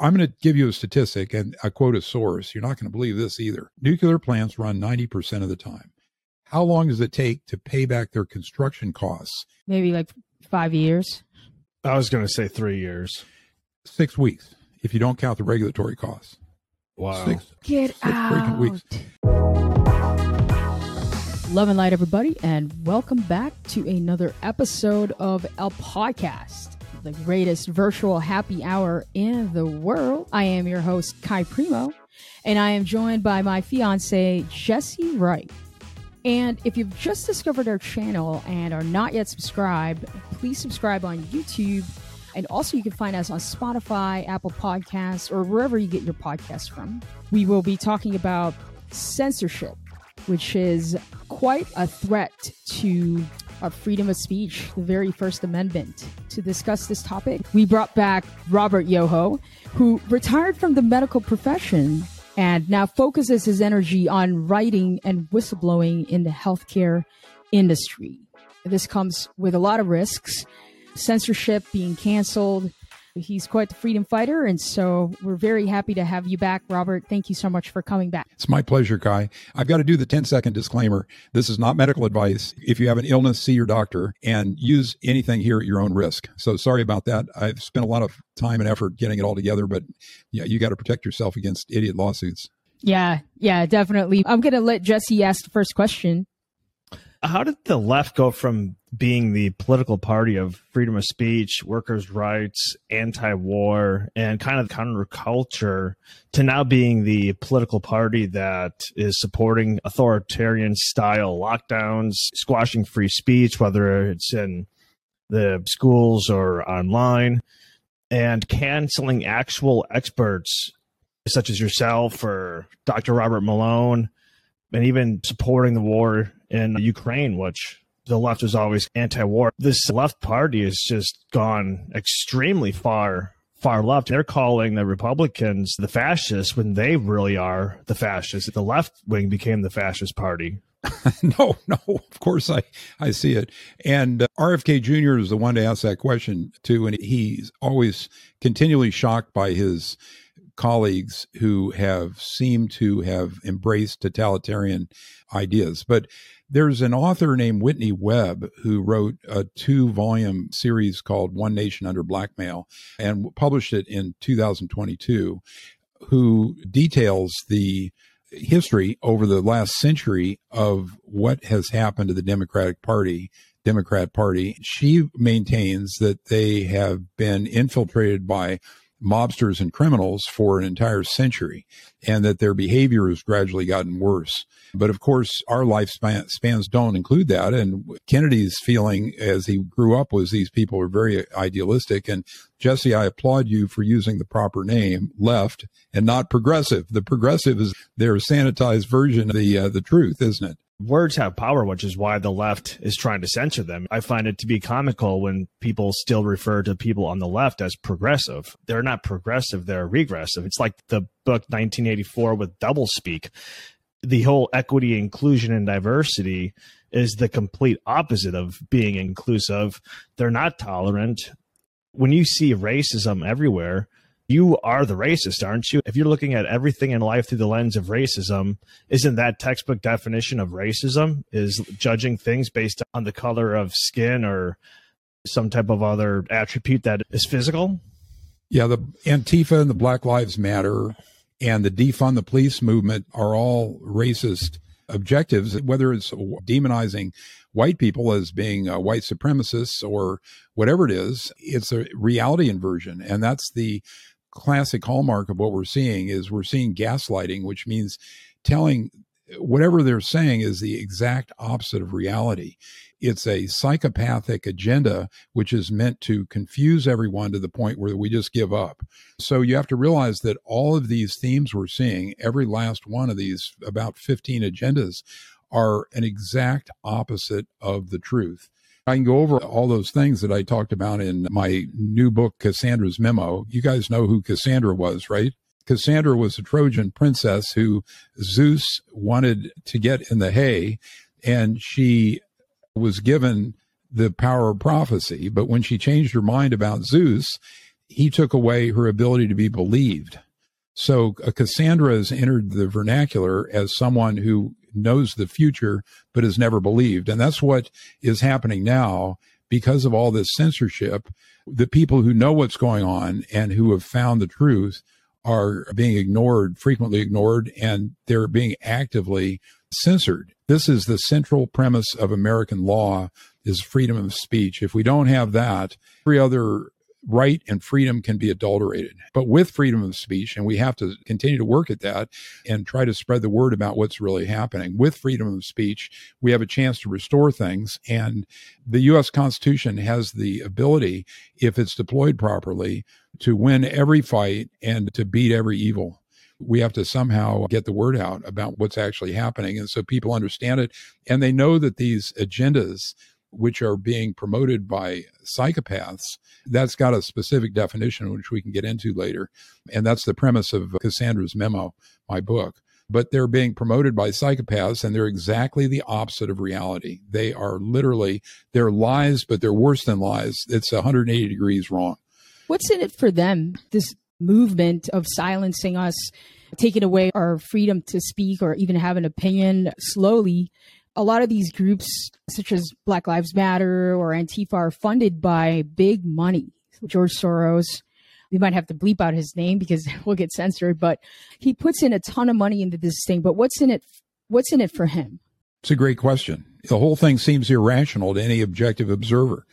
I'm going to give you a statistic, and I quote a source. You're not going to believe this either. Nuclear plants run 90% of the time. How long does it take to pay back their construction costs? Maybe like 5 years. I was going to say 3 years. 6 weeks, if you don't count the regulatory costs. Wow. Six freaking weeks. Love and light, everybody, and welcome back to another episode of El Podcast, the greatest virtual happy hour in the world. I am your host, Kai Primo, and I am joined by my fiance, Jesse Wright. And if you've just discovered our channel and are not yet subscribed, please subscribe on YouTube. And also you can find us on Spotify, Apple Podcasts, or wherever you get your podcasts from. We will be talking about censorship, which is quite a threat to our freedom of speech, the very First Amendment. To discuss this topic, we brought back Robert Yoho, who retired from the medical profession and now focuses his energy on writing and whistleblowing in the healthcare industry. This comes with a lot of risks, censorship, being canceled. He's quite the freedom fighter, and so we're very happy to have you back, Robert. Thank you so much for coming back. It's my pleasure, Kai. I've got to do the 10-second disclaimer. This is not medical advice. If you have an illness, see your doctor, and use anything here at your own risk. So sorry about that. I've spent a lot of time and effort getting it all together, but yeah, you got to protect yourself against idiot lawsuits. Yeah, definitely. I'm going to let Jesse ask the first question. How did the left go from being the political party of freedom of speech, workers' rights, anti-war, and kind of counterculture to now being the political party that is supporting authoritarian-style lockdowns, squashing free speech, whether it's in the schools or online, and canceling actual experts such as yourself or Dr. Robert Malone, and even supporting the war in Ukraine, which the left was always anti-war. This left party has just gone extremely far left. They're calling the Republicans the fascists when they really are the fascists. The left wing became the fascist party. No, of course I see it. And RFK Jr. is the one to ask that question to, and he's always continually shocked by his colleagues who have seemed to have embraced totalitarian ideas. But there's an author named Whitney Webb who wrote a 2-volume series called One Nation Under Blackmail and published it in 2022, who details the history over the last century of what has happened to the Democrat Party. She maintains that they have been infiltrated by mobsters and criminals for an entire century, and that their behavior has gradually gotten worse. But of course, our lifespans don't include that. And Kennedy's feeling as he grew up was these people are very idealistic. And Jesse, I applaud you for using the proper name, left, and not progressive. The progressive is their sanitized version of the truth, isn't it? Words have power, which is why the left is trying to censor them. I find it to be comical when people still refer to people on the left as progressive. They're not progressive, they're regressive. It's like the book 1984 with doublespeak. The whole equity, inclusion, and diversity is the complete opposite of being inclusive. They're not tolerant. When you see racism everywhere, you are the racist, aren't you? If you're looking at everything in life through the lens of racism, isn't that textbook definition of racism is judging things based on the color of skin or some type of other attribute that is physical? Yeah, the Antifa and the Black Lives Matter and the defund the police movement are all racist objectives, whether it's demonizing white people as being white supremacists or whatever it is. It's a reality inversion. And that's the classic hallmark of what we're seeing is we're seeing gaslighting, which means telling whatever they're saying is the exact opposite of reality. It's a psychopathic agenda, which is meant to confuse everyone to the point where we just give up. So you have to realize that all of these themes we're seeing, every last one of these about 15 agendas, are an exact opposite of the truth. I can go over all those things that I talked about in my new book, Cassandra's Memo. You guys know who Cassandra was, right? Cassandra was a Trojan princess who Zeus wanted to get in the hay, and she was given the power of prophecy. But when she changed her mind about Zeus, he took away her ability to be believed. So Cassandra has entered the vernacular as someone who knows the future but is never believed. And that's what is happening now because of all this censorship. The people who know what's going on and who have found the truth are being ignored, frequently ignored, and they're being actively censored. This is the central premise of American law, is freedom of speech. If we don't have that, every other right and freedom can be adulterated. But with freedom of speech, and we have to continue to work at that and try to spread the word about what's really happening. With freedom of speech, we have a chance to restore things. And the U.S. Constitution has the ability, if it's deployed properly, to win every fight and to beat every evil. We have to somehow get the word out about what's actually happening. And so people understand it. And they know that these agendas, which are being promoted by psychopaths, that's got a specific definition, which we can get into later. And that's the premise of Cassandra's Memo, my book. But they're being promoted by psychopaths, and they're exactly the opposite of reality. They are literally, they're lies, but they're worse than lies. It's 180 degrees wrong. What's in it for them, this movement of silencing us, taking away our freedom to speak or even have an opinion slowly? A lot of these groups, such as Black Lives Matter or Antifa, are funded by big money. George Soros, we might have to bleep out his name because we'll get censored, but he puts in a ton of money into this thing. But what's in it? What's in it for him? It's a great question. The whole thing seems irrational to any objective observer.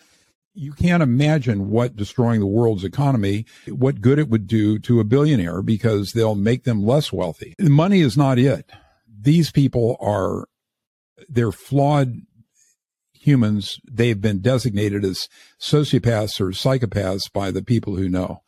You can't imagine what destroying the world's economy, what good it would do to a billionaire, because they'll make them less wealthy. Money is not it. These people are, they're flawed humans. They've been designated as sociopaths or psychopaths by the people who know.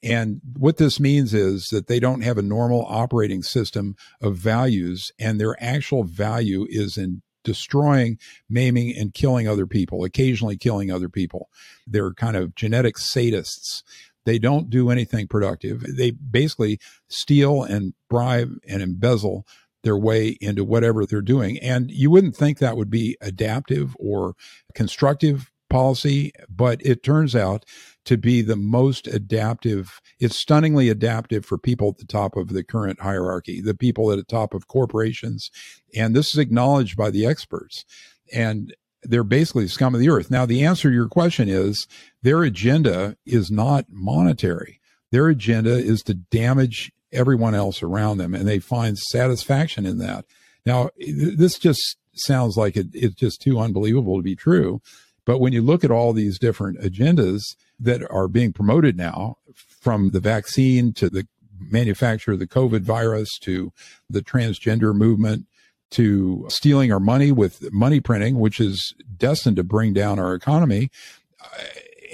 And what this means is that they don't have a normal operating system of values, and their actual value is in destroying, maiming, and killing other people, occasionally killing other people. They're kind of genetic sadists. They don't do anything productive. They basically steal and bribe and embezzle their way into whatever they're doing. And you wouldn't think that would be adaptive or constructive policy, but it turns out to be the most adaptive. It's stunningly adaptive for people at the top of the current hierarchy, the people at the top of corporations. And this is acknowledged by the experts. And they're basically scum of the earth. Now, the answer to your question is their agenda is not monetary. Their agenda is to damage everyone else around them, and they find satisfaction in that. Now, this just sounds like it's just too unbelievable to be true. But when you look at all these different agendas that are being promoted now, from the vaccine to the manufacture of the COVID virus, to the transgender movement, to stealing our money with money printing, which is destined to bring down our economy,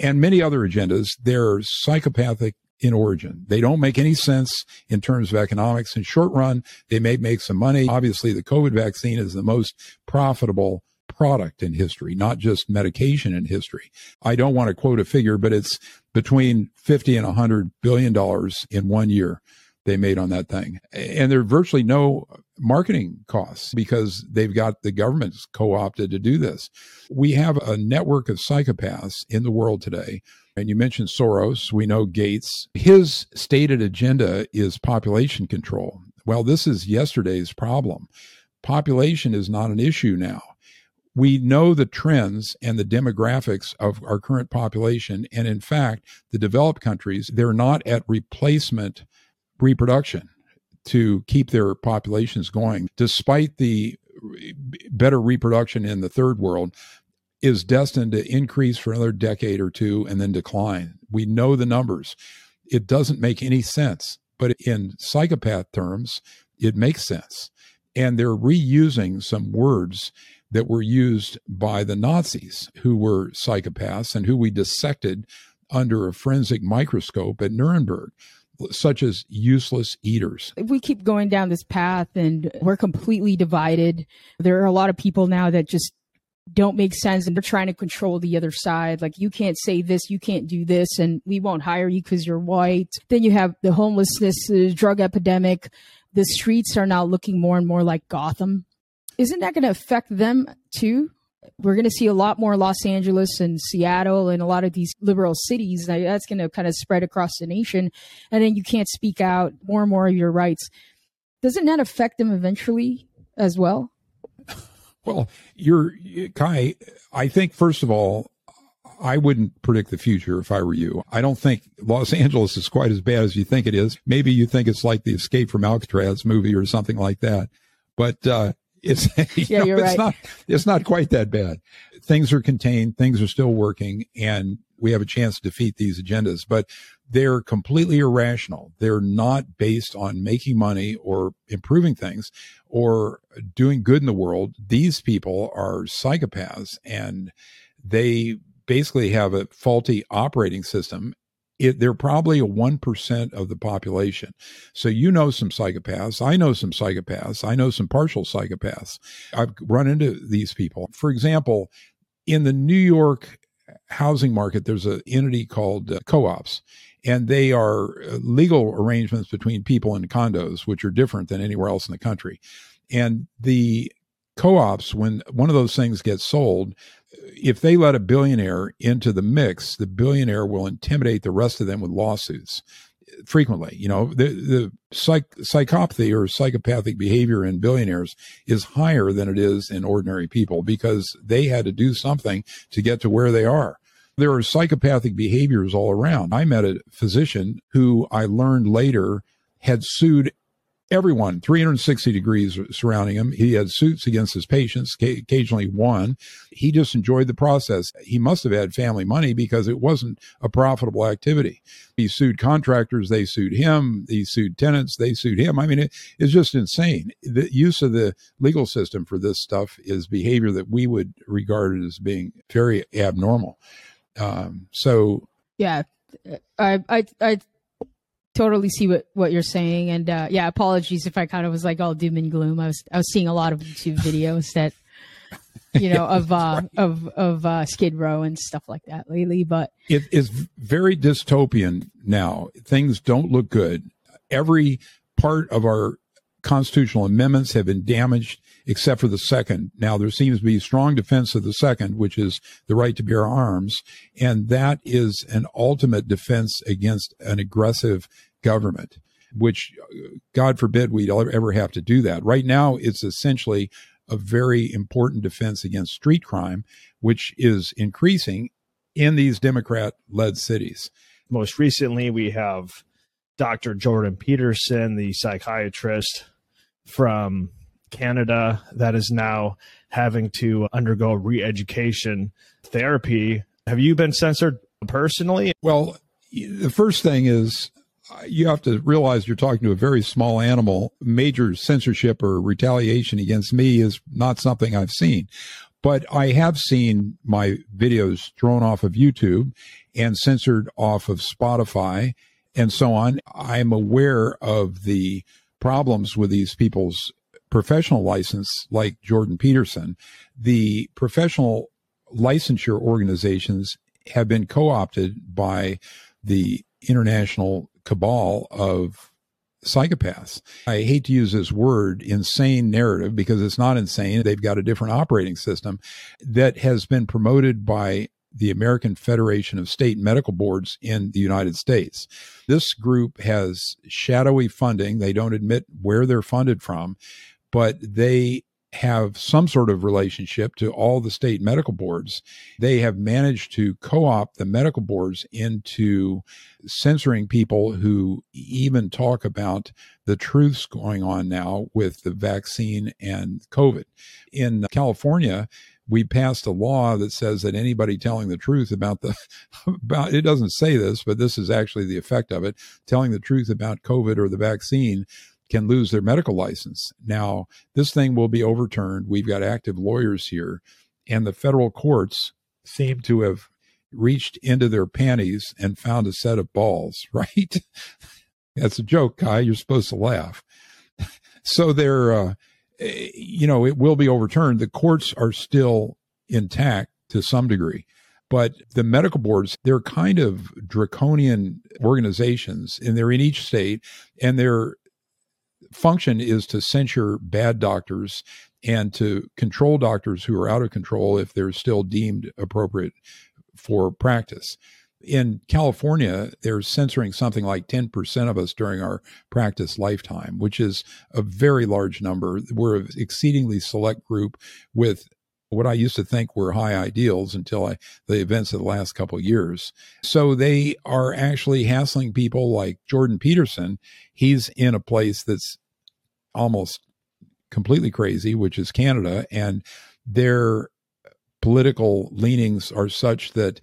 and many other agendas, they're psychopathic in origin. They don't make any sense in terms of economics. In short run, they may make some money. Obviously, the COVID vaccine is the most profitable product in history, not just medication in history. I don't want to quote a figure, but it's between $50 and $100 billion in 1 year they made on that thing. And there are virtually no marketing costs because they've got the government's co-opted to do this. We have a network of psychopaths in the world today. And you mentioned Soros. We know Gates. His stated agenda is population control. Well, this is yesterday's problem. Population is not an issue now. We know the trends and the demographics of our current population. And in fact, the developed countries, they're not at replacement reproduction to keep their populations going, despite the better reproduction in the third world is destined to increase for another decade or two and then decline. We know the numbers. It doesn't make any sense, but in psychopath terms, it makes sense. And they're reusing some words that were used by the Nazis, who were psychopaths and who we dissected under a forensic microscope at Nuremberg, such as useless eaters. If we keep going down this path and we're completely divided, there are a lot of people now that just don't make sense, and they're trying to control the other side. Like, you can't say this, you can't do this, and we won't hire you because you're white. Then you have the homelessness, the drug epidemic. The streets are now looking more and more like Gotham. Isn't that going to affect them too? We're going to see a lot more Los Angeles and Seattle and a lot of these liberal cities. That's going to kind of spread across the nation. And then you can't speak out more and more of your rights. Doesn't that affect them eventually as well? Well, Kai, I think, first of all, I wouldn't predict the future if I were you. I don't think Los Angeles is quite as bad as you think it is. Maybe you think it's like the Escape from Alcatraz movie or something like that. But it's not quite that bad. Things are contained. Things are still working. And we have a chance to defeat these agendas. But they're completely irrational. They're not based on making money or improving things or doing good in the world. These people are psychopaths, and they basically have a faulty operating system. They're probably a 1% of the population. So you know some psychopaths. I know some psychopaths. I know some partial psychopaths. I've run into these people. For example, in the New York housing market, there's an entity called co-ops, and they are legal arrangements between people in condos, which are different than anywhere else in the country. And the co-ops, when one of those things gets sold, if they let a billionaire into the mix, the billionaire will intimidate the rest of them with lawsuits frequently. You know, the psychopathy or psychopathic behavior in billionaires is higher than it is in ordinary people because they had to do something to get to where they are. There are psychopathic behaviors all around. I met a physician who I learned later had sued everyone, 360 degrees surrounding him. He had suits against his patients, occasionally won. He just enjoyed the process. He must have had family money because it wasn't a profitable activity. He sued contractors. They sued him. He sued tenants. They sued him. I mean, it's just insane. The use of the legal system for this stuff is behavior that we would regard as being very abnormal. I totally see what you're saying. And apologies if I kind of was like all doom and gloom. I was seeing a lot of YouTube videos that, of Skid Row and stuff like that lately. But it is very dystopian now. Things don't look good. Every part of our constitutional amendments have been damaged except for the second. Now, there seems to be strong defense of the second, which is the right to bear arms. And that is an ultimate defense against an aggressive government, which, God forbid, we'd ever have to do that. Right now, it's essentially a very important defense against street crime, which is increasing in these Democrat-led cities. Most recently, we have Dr. Jordan Peterson, the psychiatrist from Canada, that is now having to undergo re-education therapy. Have you been censored personally? Well, the first thing is you have to realize you're talking to a very small animal. Major censorship or retaliation against me is not something I've seen. But I have seen my videos thrown off of YouTube and censored off of Spotify and so on. I'm aware of the problems with these people's professional license, like Jordan Peterson. The professional licensure organizations have been co-opted by the international cabal of psychopaths. I hate to use this word, insane narrative, because it's not insane. They've got a different operating system that has been promoted by the American Federation of State Medical Boards in the United States. This group has shadowy funding. They don't admit where they're funded from, but they have some sort of relationship to all the state medical boards. They have managed to co-opt the medical boards into censoring people who even talk about the truths going on now with the vaccine and COVID. In California, we passed a law that says that anybody telling the truth about it doesn't say this, but this is actually the effect of it, telling the truth about COVID or the vaccine can lose their medical license. Now, this thing will be overturned. We've got active lawyers here, and the federal courts seem to have reached into their panties and found a set of balls, right? That's a joke, Kai. You're supposed to laugh. So it will be overturned. The courts are still intact to some degree. But the medical boards, they're kind of draconian organizations, and they're in each state, and they're function is to censure bad doctors and to control doctors who are out of control if they're still deemed appropriate for practice. In California, they're censoring something like 10% of us during our practice lifetime, which is a very large number. We're an exceedingly select group with what I used to think were high ideals until the events of the last couple of years. So they are actually hassling people like Jordan Peterson. He's in a place that's almost completely crazy, which is Canada, and their political leanings are such that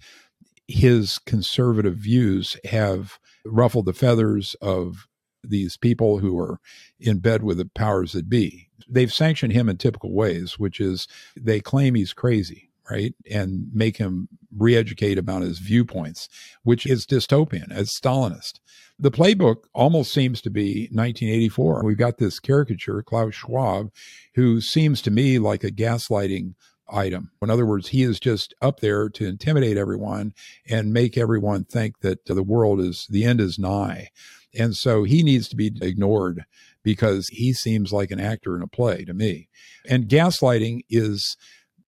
his conservative views have ruffled the feathers of these people who are in bed with the powers that be. They've sanctioned him in typical ways, which is they claim he's crazy, right? And make him re-educate about his viewpoints, which is dystopian, it's Stalinist. The playbook almost seems to be 1984. We've got this caricature, Klaus Schwab, who seems to me like a gaslighting item. In other words, he is just up there to intimidate everyone and make everyone think that the world is, the end is nigh. And so he needs to be ignored because he seems like an actor in a play to me. And gaslighting is,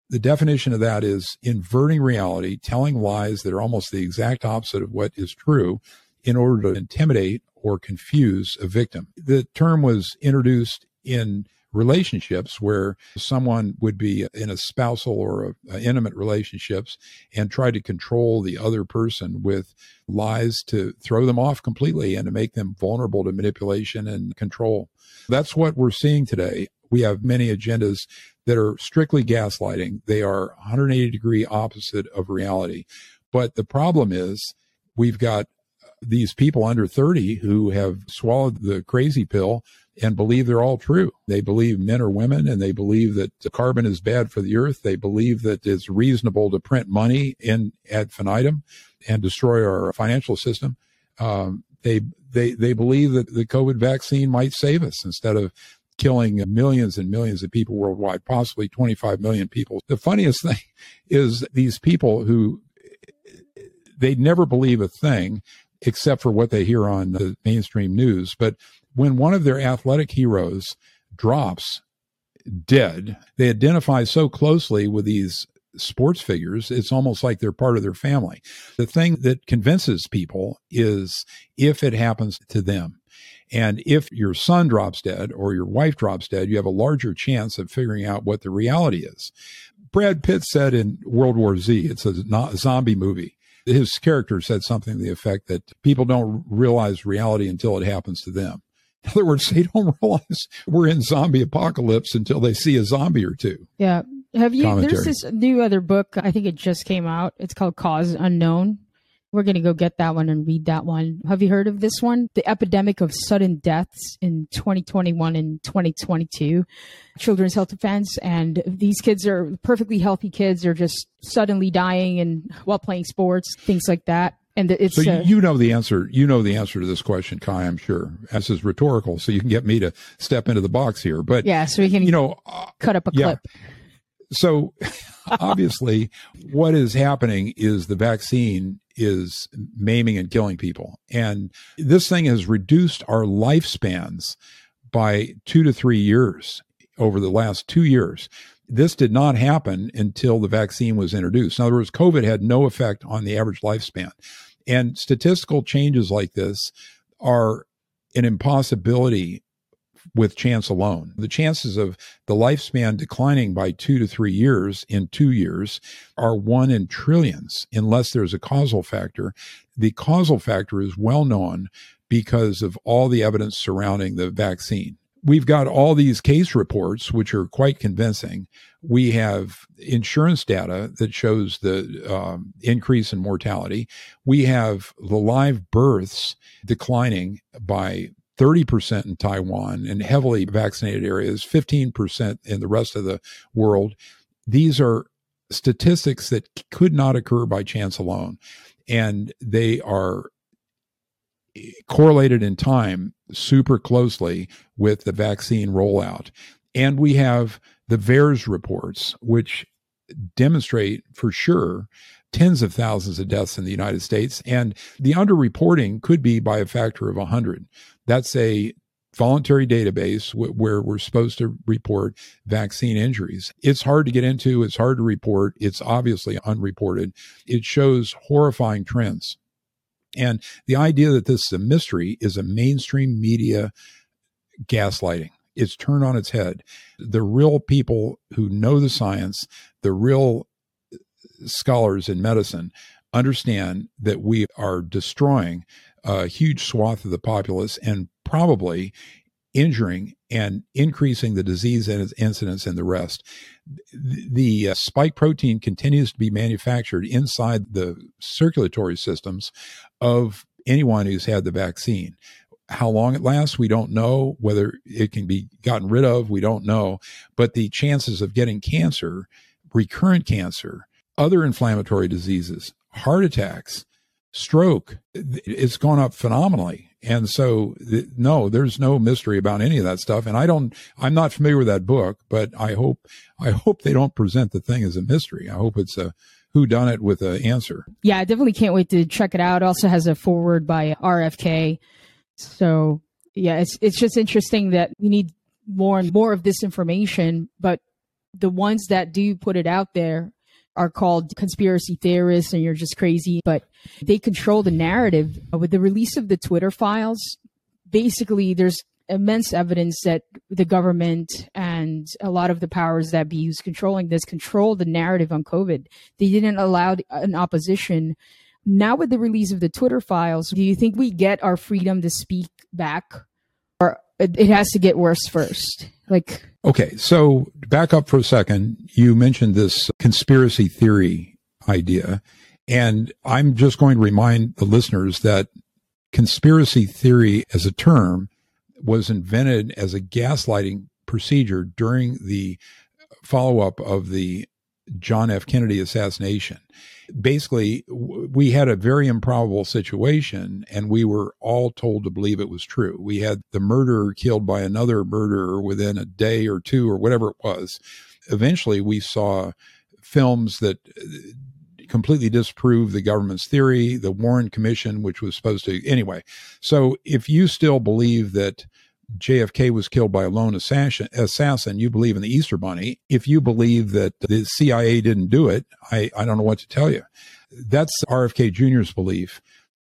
the definition of that is inverting reality, telling lies that are almost the exact opposite of what is true in order to intimidate or confuse a victim. The term was introduced in relationships where someone would be in a spousal or intimate relationships and try to control the other person with lies to throw them off completely and to make them vulnerable to manipulation and control. That's what we're seeing today. We have many agendas that are strictly gaslighting. They are 180-degree opposite of reality. But the problem is we've got these people under 30 who have swallowed the crazy pill and believe they're all true. They believe men are women, and they believe that carbon is bad for the earth. They believe that it's reasonable to print money in ad infinitum and destroy our financial system. They believe that the COVID vaccine might save us instead of killing millions and millions of people worldwide, possibly 25 million people. The funniest thing is these people who, they never believe a thing except for what they hear on the mainstream news. But when one of their athletic heroes drops dead, they identify so closely with these sports figures, it's almost like they're part of their family. The thing that convinces people is if it happens to them. And if your son drops dead or your wife drops dead, you have a larger chance of figuring out what the reality is. Brad Pitt said in World War Z, it's a zombie movie, his character said something to the effect that people don't realize reality until it happens to them. In other words, they don't realize we're in zombie apocalypse until they see a zombie or two. Yeah. Have you, There's this new other book, I think it just came out. It's called Cause Unknown. We're going to go get that one and read that one. Have you heard of this one? The Epidemic of Sudden Deaths in 2021 and 2022. Children's Health Defense. And these kids are perfectly healthy kids. They're just suddenly dying and while playing sports, things like that. And it's, so you know the answer. You know the answer to this question, Kai, I'm sure. This is rhetorical, so you can get me to step into the box here. But yeah, so we can cut up a clip. So obviously what is happening is the vaccine is maiming and killing people. And this thing has reduced our lifespans by 2 to 3 years over the last 2 years. This did not happen until the vaccine was introduced. In other words, COVID had no effect on the average lifespan. And statistical changes like this are an impossibility with chance alone. The chances of the lifespan declining by 2 to 3 years in 2 years are one in trillions, unless there's a causal factor. The causal factor is well known because of all the evidence surrounding the vaccine. We've got all these case reports, which are quite convincing. We have insurance data that shows the increase in mortality. We have the live births declining by 30% in Taiwan and heavily vaccinated areas, 15% in the rest of the world. These are statistics that could not occur by chance alone, and they are correlated in time super closely with the vaccine rollout. And we have the VAERS reports, which demonstrate for sure tens of thousands of deaths in the United States, and the underreporting could be by a factor of 100. That's a voluntary database where we're supposed to report vaccine injuries. It's hard to get into. It's hard to report. It's obviously unreported. It shows horrifying trends. And the idea that this is a mystery is a mainstream media gaslighting. It's turned on its head. The real people who know the science, the real scholars in medicine, understand that we are destroying a huge swath of the populace and probably injuring and increasing the disease incidence in the rest. The spike protein continues to be manufactured inside the circulatory systems of anyone who's had the vaccine. How long it lasts, we don't know. Whether it can be gotten rid of, we don't know. But the chances of getting cancer, recurrent cancer, other inflammatory diseases, heart attacks, stroke, it's gone up phenomenally. And so, no, there's no mystery about any of that stuff. And I'm not familiar with that book, but I hope they don't present the thing as a mystery. I hope it's a whodunit with an answer. Yeah, I definitely can't wait to check it out. It also has a foreword by RFK. So yeah, it's just interesting that we need more and more of this information, but the ones that do put it out there are called conspiracy theorists and you're just crazy, but they control the narrative. With the release of the Twitter files, basically there's immense evidence that the government and a lot of the powers that be who's controlling this control the narrative on COVID. They didn't allow an opposition. Now with the release of the Twitter files, do you think we get our freedom to speak back, or it has to get worse first? Okay, so back up for a second. You mentioned this conspiracy theory idea, and I'm just going to remind the listeners that conspiracy theory as a term was invented as a gaslighting procedure during the follow-up of the John F. Kennedy assassination. Basically, we had a very improbable situation, and we were all told to believe it was true. We had the murderer killed by another murderer within a day or two or whatever it was. Eventually, we saw films that completely disproved the government's theory, the Warren Commission, which was supposed to... Anyway, so if you still believe that JFK was killed by a lone assassin, you believe in the Easter Bunny. If you believe that the CIA didn't do it, I don't know what to tell you. That's RFK Jr.'s belief.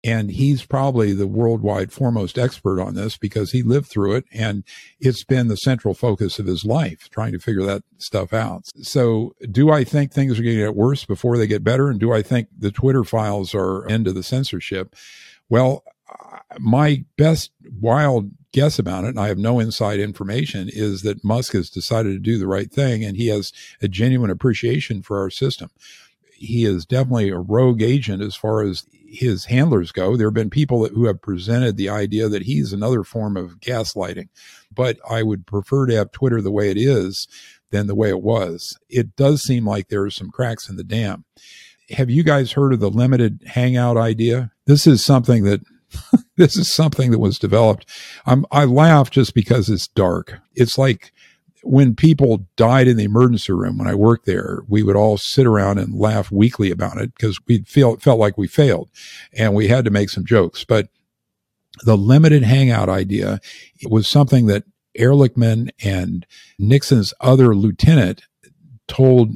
And he's probably the worldwide foremost expert on this because he lived through it. And it's been the central focus of his life, trying to figure that stuff out. So do I think things are going to get worse before they get better? And do I think the Twitter files are end of the censorship? Well, my best wild guess about it, and I have no inside information, is that Musk has decided to do the right thing, and he has a genuine appreciation for our system. He is definitely a rogue agent as far as his handlers go. There have been people who have presented the idea that he's another form of gaslighting, but I would prefer to have Twitter the way it is than the way it was. It does seem like there are some cracks in the dam. Have you guys heard of the limited hangout idea? This is something that was developed. I laugh just because it's dark. It's like when people died in the emergency room, when I worked there, we would all sit around and laugh weekly about it because felt like we failed and we had to make some jokes. But the limited hangout idea, it was something that Ehrlichman and Nixon's other lieutenant told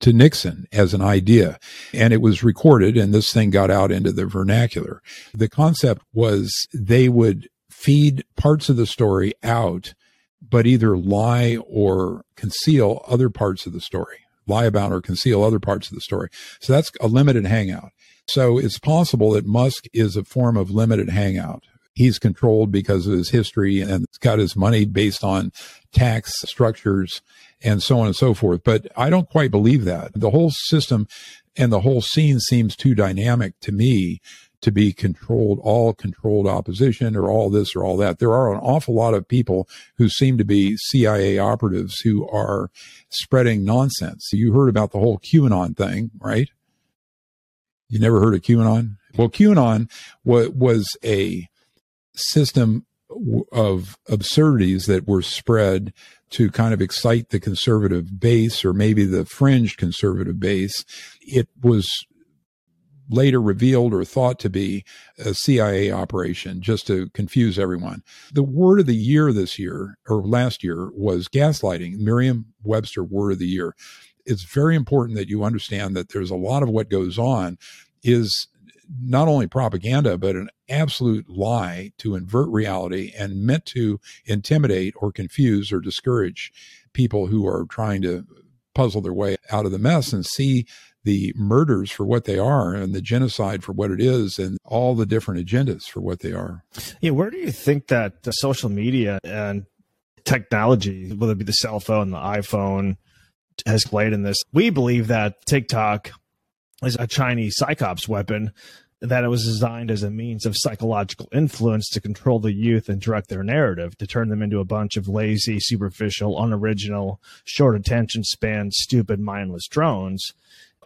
to Nixon as an idea, and it was recorded, and this thing got out into the vernacular. The concept was they would feed parts of the story out, but either lie or conceal other parts of the story, lie about or conceal other parts of the story. So that's a limited hangout. So it's possible that Musk is a form of limited hangout. He's controlled because of his history and got his money based on tax structures and so on and so forth. But I don't quite believe that. The whole system and the whole scene seems too dynamic to me to be controlled, all controlled opposition or all this or all that. There are an awful lot of people who seem to be CIA operatives who are spreading nonsense. You heard about the whole QAnon thing, right? You never heard of QAnon? Well, QAnon was a system of absurdities that were spread to kind of excite the conservative base, or maybe the fringe conservative base. It was later revealed or thought to be a CIA operation, just to confuse everyone. The word of the year this year, or last year, was gaslighting, Merriam-Webster word of the year. It's very important that you understand that there's a lot of what goes on is not only propaganda, but an absolute lie to invert reality and meant to intimidate or confuse or discourage people who are trying to puzzle their way out of the mess and see the murders for what they are and the genocide for what it is and all the different agendas for what they are. Yeah, where do you think that social media and technology, whether it be the cell phone, the iPhone, has played in this? We believe that TikTok is a Chinese psychops weapon, that it was designed as a means of psychological influence to control the youth and direct their narrative, to turn them into a bunch of lazy, superficial, unoriginal, short attention span, stupid, mindless drones.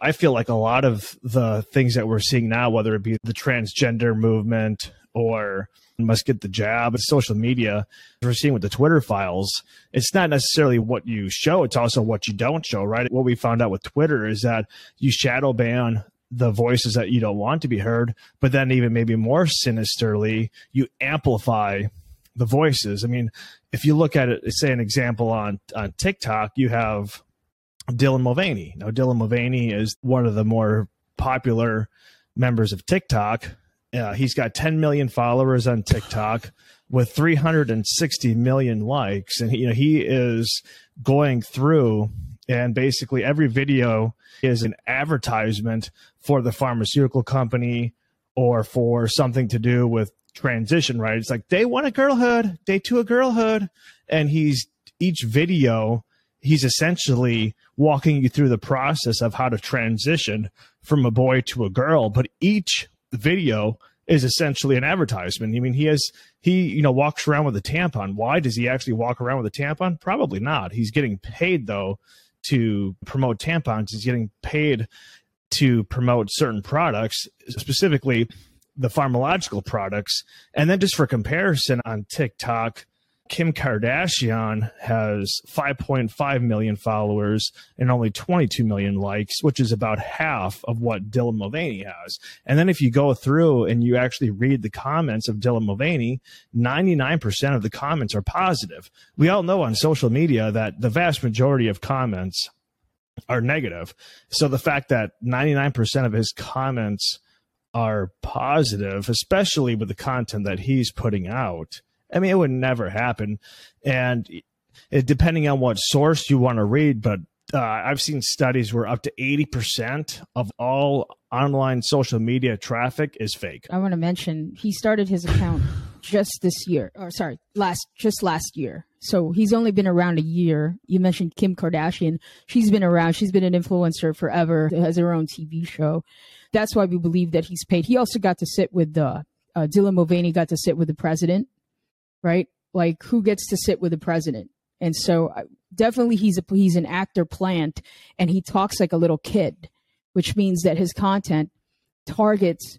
I feel like a lot of the things that we're seeing now, whether it be the transgender movement or must get the jab, social media, we're seeing with the Twitter files, it's not necessarily what you show, it's also what you don't show, right? What we found out with Twitter is that you shadow ban the voices that you don't want to be heard, but then even maybe more sinisterly, you amplify the voices. I mean, if you look at it, say an example on TikTok, you have Dylan Mulvaney. Now, Dylan Mulvaney is one of the more popular members of TikTok. He's got 10 million followers on TikTok with 360 million likes. And he is going through, and basically every video is an advertisement for the pharmaceutical company or for something to do with transition, right? It's like day one of girlhood, day two of girlhood. And each video, he's essentially walking you through the process of how to transition from a boy to a girl. But each video is essentially an advertisement. I mean, he walks around with a tampon. Why does he actually walk around with a tampon? Probably not. He's getting paid though to promote tampons. He's getting paid to promote certain products, specifically the pharmacological products. And then just for comparison on TikTok, Kim Kardashian has 5.5 million followers and only 22 million likes, which is about half of what Dylan Mulvaney has. And then if you go through and you actually read the comments of Dylan Mulvaney, 99% of the comments are positive. We all know on social media that the vast majority of comments are negative. So the fact that 99% of his comments are positive, especially with the content that he's putting out, I mean, it would never happen. And depending on what source you want to read, but I've seen studies where up to 80% of all online social media traffic is fake. I want to mention he started his account last year. So he's only been around a year. You mentioned Kim Kardashian. She's been around. She's been an influencer forever. Has her own TV show. That's why we believe that he's paid. He also got to sit with Dylan Mulvaney got to sit with the president. Right? Like, who gets to sit with the president? And so definitely he's an actor plant, and he talks like a little kid, which means that his content targets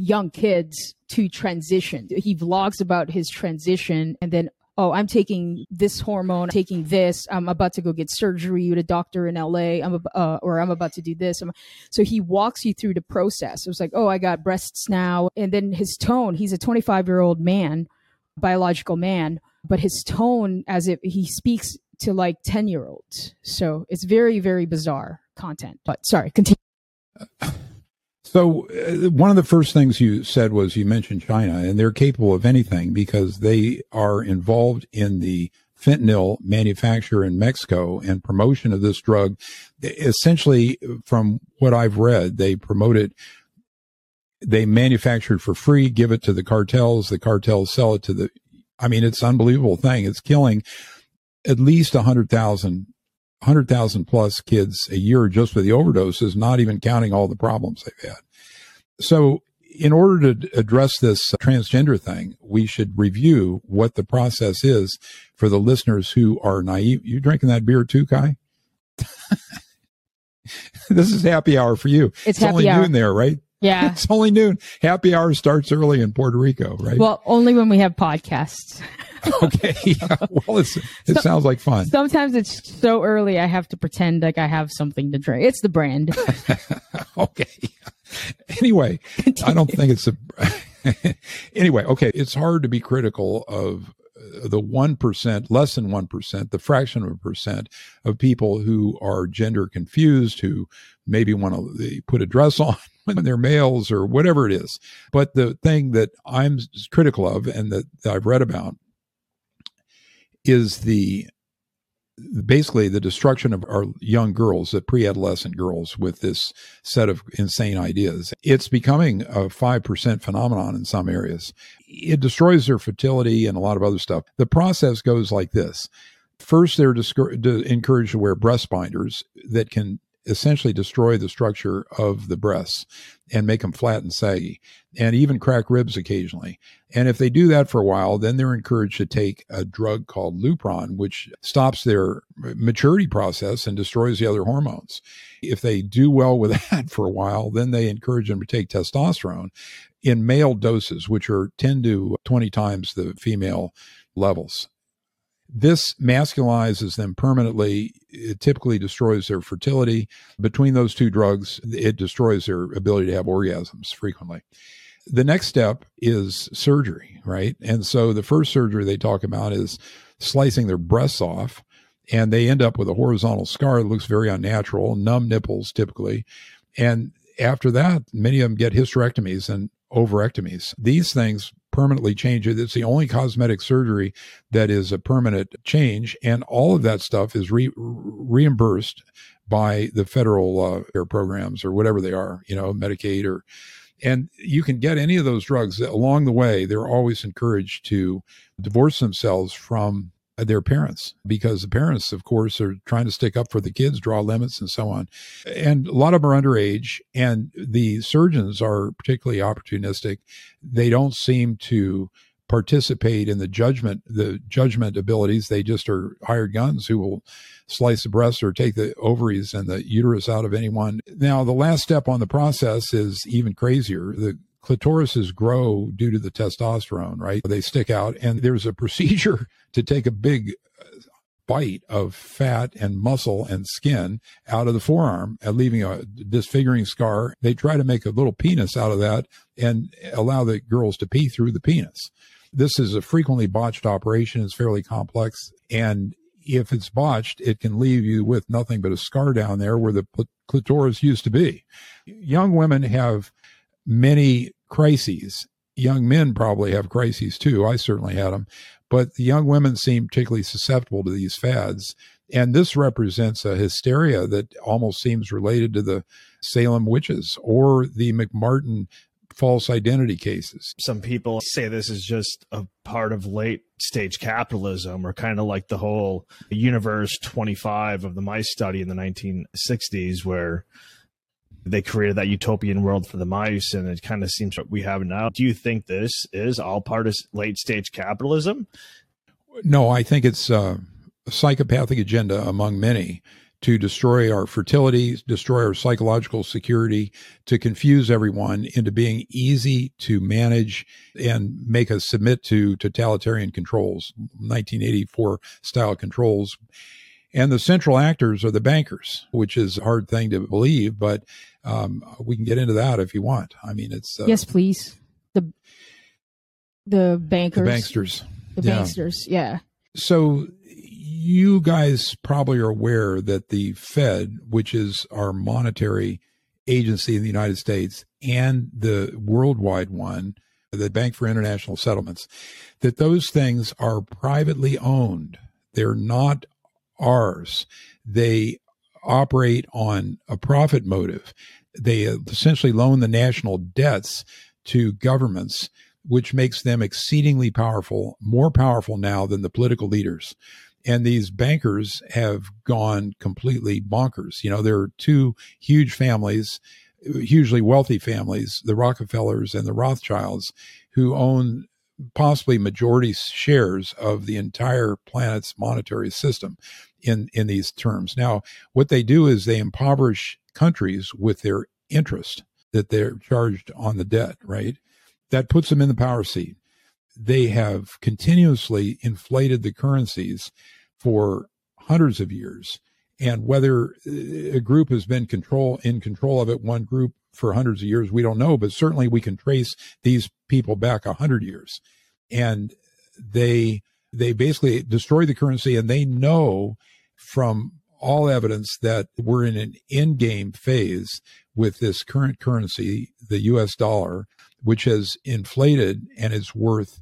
young kids to transition. He vlogs about his transition, and then, oh, I'm taking this hormone, taking this, I'm about to go get surgery with a doctor in LA, I'm about to do this. So he walks you through the process. It was like, oh, I got breasts now. And then his tone, he's a 25-year-old man, biological man, but his tone as if he speaks to like 10-year-olds. So it's very, very bizarre content, but sorry, continue. So one of the first things you said was you mentioned China, and they're capable of anything because they are involved in the fentanyl manufacture in Mexico and promotion of this drug. Essentially, from what I've read, they promote it. They manufacture it for free, give it to the cartels sell it to it's an unbelievable thing. It's killing at least 100,000 plus kids a year just for the overdoses, not even counting all the problems they've had. So in order to address this transgender thing, we should review what the process is for the listeners who are naive. You drinking that beer too, Kai? This is happy hour for you. It's only noon there, right? Yeah. It's only noon. Happy hour starts early in Puerto Rico, right? Well, only when we have podcasts. Okay. Yeah. Well, it sounds like fun. Sometimes it's so early I have to pretend like I have something to drink. It's the brand. Okay. Anyway, I don't think it's a, anyway, okay. It's hard to be critical of the 1%, less than 1%, the fraction of a percent of people who are gender confused, who maybe want to put a dress on when they're males or whatever it is. But the thing that I'm critical of and that I've read about is the basically the destruction of our young girls, the pre-adolescent girls, with this set of insane ideas. It's becoming a 5% phenomenon in some areas. It destroys their fertility and a lot of other stuff. The process goes like this. First, they're encouraged to wear breast binders that can essentially destroy the structure of the breasts and make them flat and saggy and even crack ribs occasionally. And if they do that for a while, then they're encouraged to take a drug called Lupron, which stops their maturity process and destroys the other hormones. If they do well with that for a while, then they encourage them to take testosterone in male doses, which are 10 to 20 times the female levels. This masculizes them permanently. It typically destroys their fertility. Between those two drugs, it destroys their ability to have orgasms frequently. The next step is surgery, right? And so the first surgery they talk about is slicing their breasts off, and they end up with a horizontal scar that looks very unnatural, numb nipples typically. And after that, many of them get hysterectomies and ovarectomies. These things permanently change it. It's the only cosmetic surgery that is a permanent change. And all of that stuff is reimbursed by the federal programs or whatever they are, you know, Medicaid or, and you can get any of those drugs. Along the way, they're always encouraged to divorce themselves from their parents because the parents, of course, are trying to stick up for the kids, draw limits and so on. And a lot of them are underage, and the surgeons are particularly opportunistic. They don't seem to participate in the judgment abilities. They just are hired guns who will slice the breasts or take the ovaries and the uterus out of anyone. Now, the last step on the process is even crazier. The clitorises grow due to the testosterone, right? They stick out, and there's a procedure to take a big bite of fat and muscle and skin out of the forearm, leaving a disfiguring scar. They try to make a little penis out of that and allow the girls to pee through the penis. This is a frequently botched operation. It's fairly complex, and if it's botched, it can leave you with nothing but a scar down there where the clitoris used to be. Young women have many crises. Young men probably have crises too. I certainly had them. But the young women seem particularly susceptible to these fads. And this represents a hysteria that almost seems related to the Salem witches or the McMartin false identity cases. Some people say this is just a part of late stage capitalism, or kind of like the whole Universe 25 of the mice study in the 1960s, where they created that utopian world for the mice, and it kind of seems what we have now. Do you think this is all part of late-stage capitalism? No, I think it's a psychopathic agenda among many to destroy our fertility, destroy our psychological security, to confuse everyone into being easy to manage and make us submit to totalitarian controls, 1984-style controls. And the central actors are the bankers, which is a hard thing to believe, but we can get into that if you want. I mean, it's yes, please. The bankers, the banksters, yeah. So you guys probably are aware that the Fed, which is our monetary agency in the United States, and the worldwide one, the Bank for International Settlements, that those things are privately owned. They're not ours. They operate on a profit motive. They essentially loan the national debts to governments, which makes them exceedingly powerful, more powerful now than the political leaders. And these bankers have gone completely bonkers. You know, there are two huge families, hugely wealthy families, the Rockefellers and the Rothschilds, who own possibly majority shares of the entire planet's monetary system in these terms. Now, what they do is they impoverish countries with their interest that they're charged on the debt, right? That puts them in the power seat. They have continuously inflated the currencies for hundreds of years. And whether a group has been in control of it, one group for hundreds of years, we don't know, but certainly we can trace these people back 100 years. And they basically destroy the currency, and they know from all evidence that we're in an end game phase with this current currency, the US dollar, which has inflated and is worth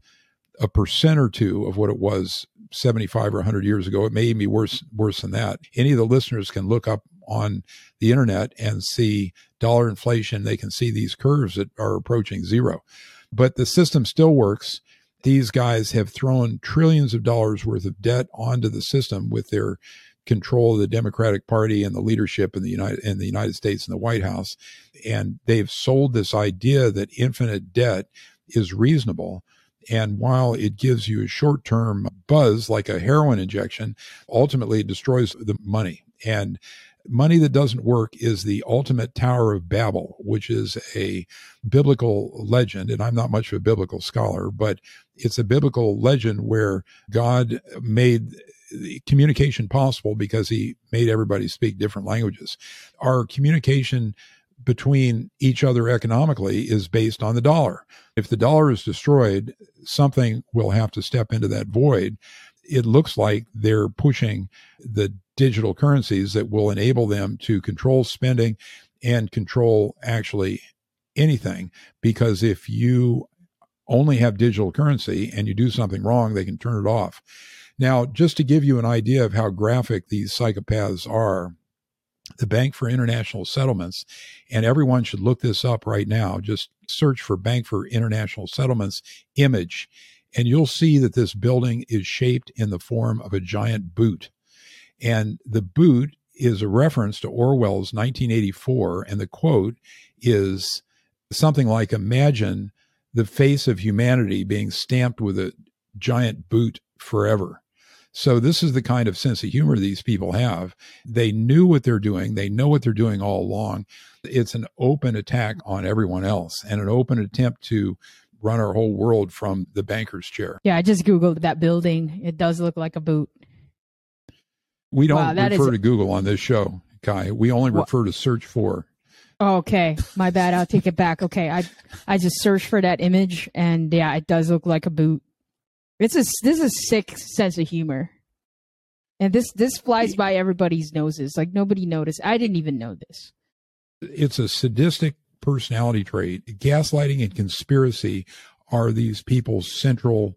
1% or 2% of what it was 75 or 100 years ago. It may even be worse than that. Any of the listeners can look up on the internet and see dollar inflation. They can see these curves that are approaching zero. But the system still works. These guys have thrown trillions of dollars worth of debt onto the system with their control of the Democratic Party and the leadership in the United States and the White House. And they've sold this idea that infinite debt is reasonable. And while it gives you a short-term buzz, like a heroin injection, ultimately it destroys the money. And money that doesn't work is the ultimate Tower of Babel, which is a biblical legend. And I'm not much of a biblical scholar, but it's a biblical legend where God made the communication possible because he made everybody speak different languages. Our communication between each other economically is based on the dollar. If the dollar is destroyed, something will have to step into that void. It looks like they're pushing the digital currencies that will enable them to control spending and control actually anything. Because if you only have digital currency and you do something wrong, they can turn it off. Now, just to give you an idea of how graphic these psychopaths are, the Bank for International Settlements, and everyone should look this up right now. Just search for Bank for International Settlements image, and you'll see that this building is shaped in the form of a giant boot. And the boot is a reference to Orwell's 1984, and the quote is something like, "Imagine the face of humanity being stamped with a giant boot forever." So this is the kind of sense of humor these people have. They knew what they're doing. They know what they're doing all along. It's an open attack on everyone else and an open attempt to run our whole world from the banker's chair. Yeah, I just Googled that building. It does look like a boot. We don't refer to Google on this show, Kai. We only refer to search for. Okay, my bad. I'll take it back. Okay, I just searched for that image, and yeah, it does look like a boot. This is a sick sense of humor, and this flies by everybody's noses. Like, nobody noticed. I didn't even know this. It's a sadistic personality trait. Gaslighting and conspiracy are these people's central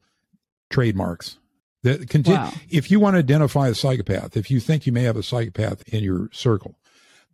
trademarks. That continue. Wow. If you want to identify a psychopath, if you think you may have a psychopath in your circle,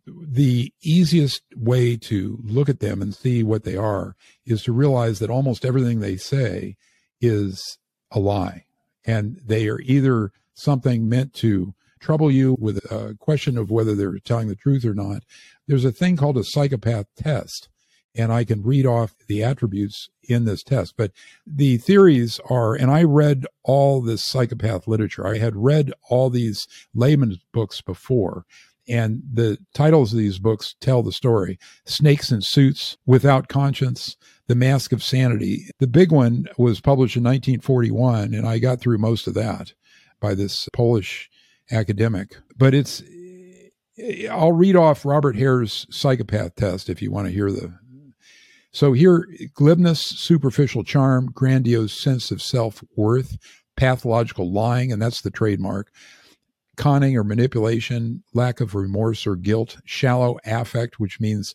the easiest way to look at them and see what they are is to realize that almost everything they say is a lie. And they are either something meant to trouble you with a question of whether they're telling the truth or not. There's a thing called a psychopath test, and I can read off the attributes in this test. But the theories are, and I read all this psychopath literature. I had read all these layman's books before, and the titles of these books tell the story. Snakes in Suits, Without Conscience, The Mask of Sanity. The big one was published in 1941, and I got through most of that by this Polish academic. But I'll read off Robert Hare's psychopath test if you want to hear the. So here, glibness, superficial charm, grandiose sense of self-worth, pathological lying, and that's the trademark, conning or manipulation, lack of remorse or guilt, shallow affect, which means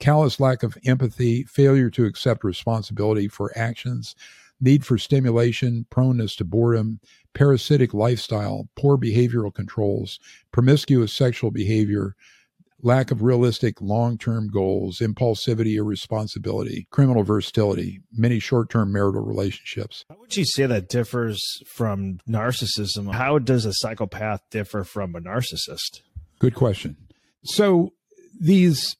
callous lack of empathy, failure to accept responsibility for actions, need for stimulation, proneness to boredom, parasitic lifestyle, poor behavioral controls, promiscuous sexual behavior, lack of realistic long-term goals, impulsivity, irresponsibility, criminal versatility, many short-term marital relationships. How would you say that differs from narcissism? How does a psychopath differ from a narcissist? Good question. So these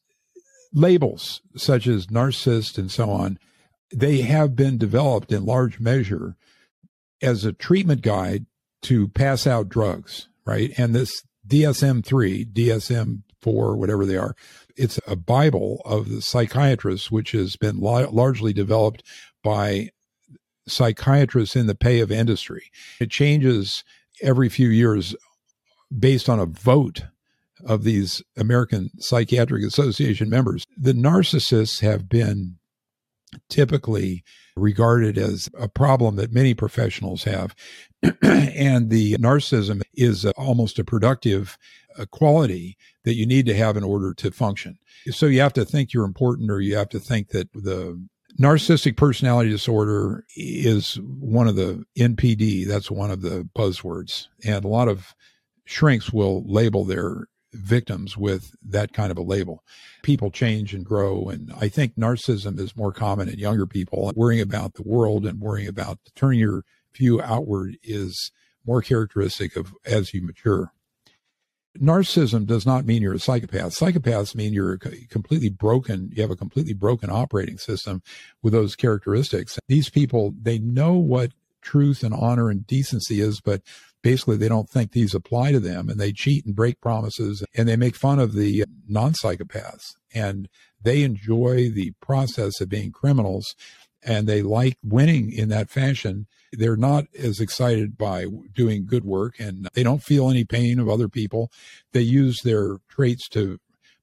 labels, such as narcissist and so on, they have been developed in large measure as a treatment guide to pass out drugs, right? And this DSM-3, DSM-4, whatever they are, it's a Bible of the psychiatrists, which has been largely developed by psychiatrists in the pay of industry. It changes every few years based on a vote of these American Psychiatric Association members, the narcissists have been typically regarded as a problem that many professionals have. And the narcissism is almost a productive quality that you need to have in order to function. So you have to think you're important, or you have to think that the narcissistic personality disorder is one of the NPD. That's one of the buzzwords. And a lot of shrinks will label their victims with that kind of a label. People change and grow, and I think narcissism is more common in younger people. Worrying about the world and worrying about turning your view outward is more characteristic of as you mature. Narcissism does not mean you're a psychopath. Psychopaths mean you're completely broken. You have a completely broken operating system with those characteristics. These people, they know what truth and honor and decency is, but basically they don't think these apply to them, and they cheat and break promises, and they make fun of the non-psychopaths, and they enjoy the process of being criminals, and they like winning in that fashion. They're not as excited by doing good work, and they don't feel any pain of other people. They use their traits to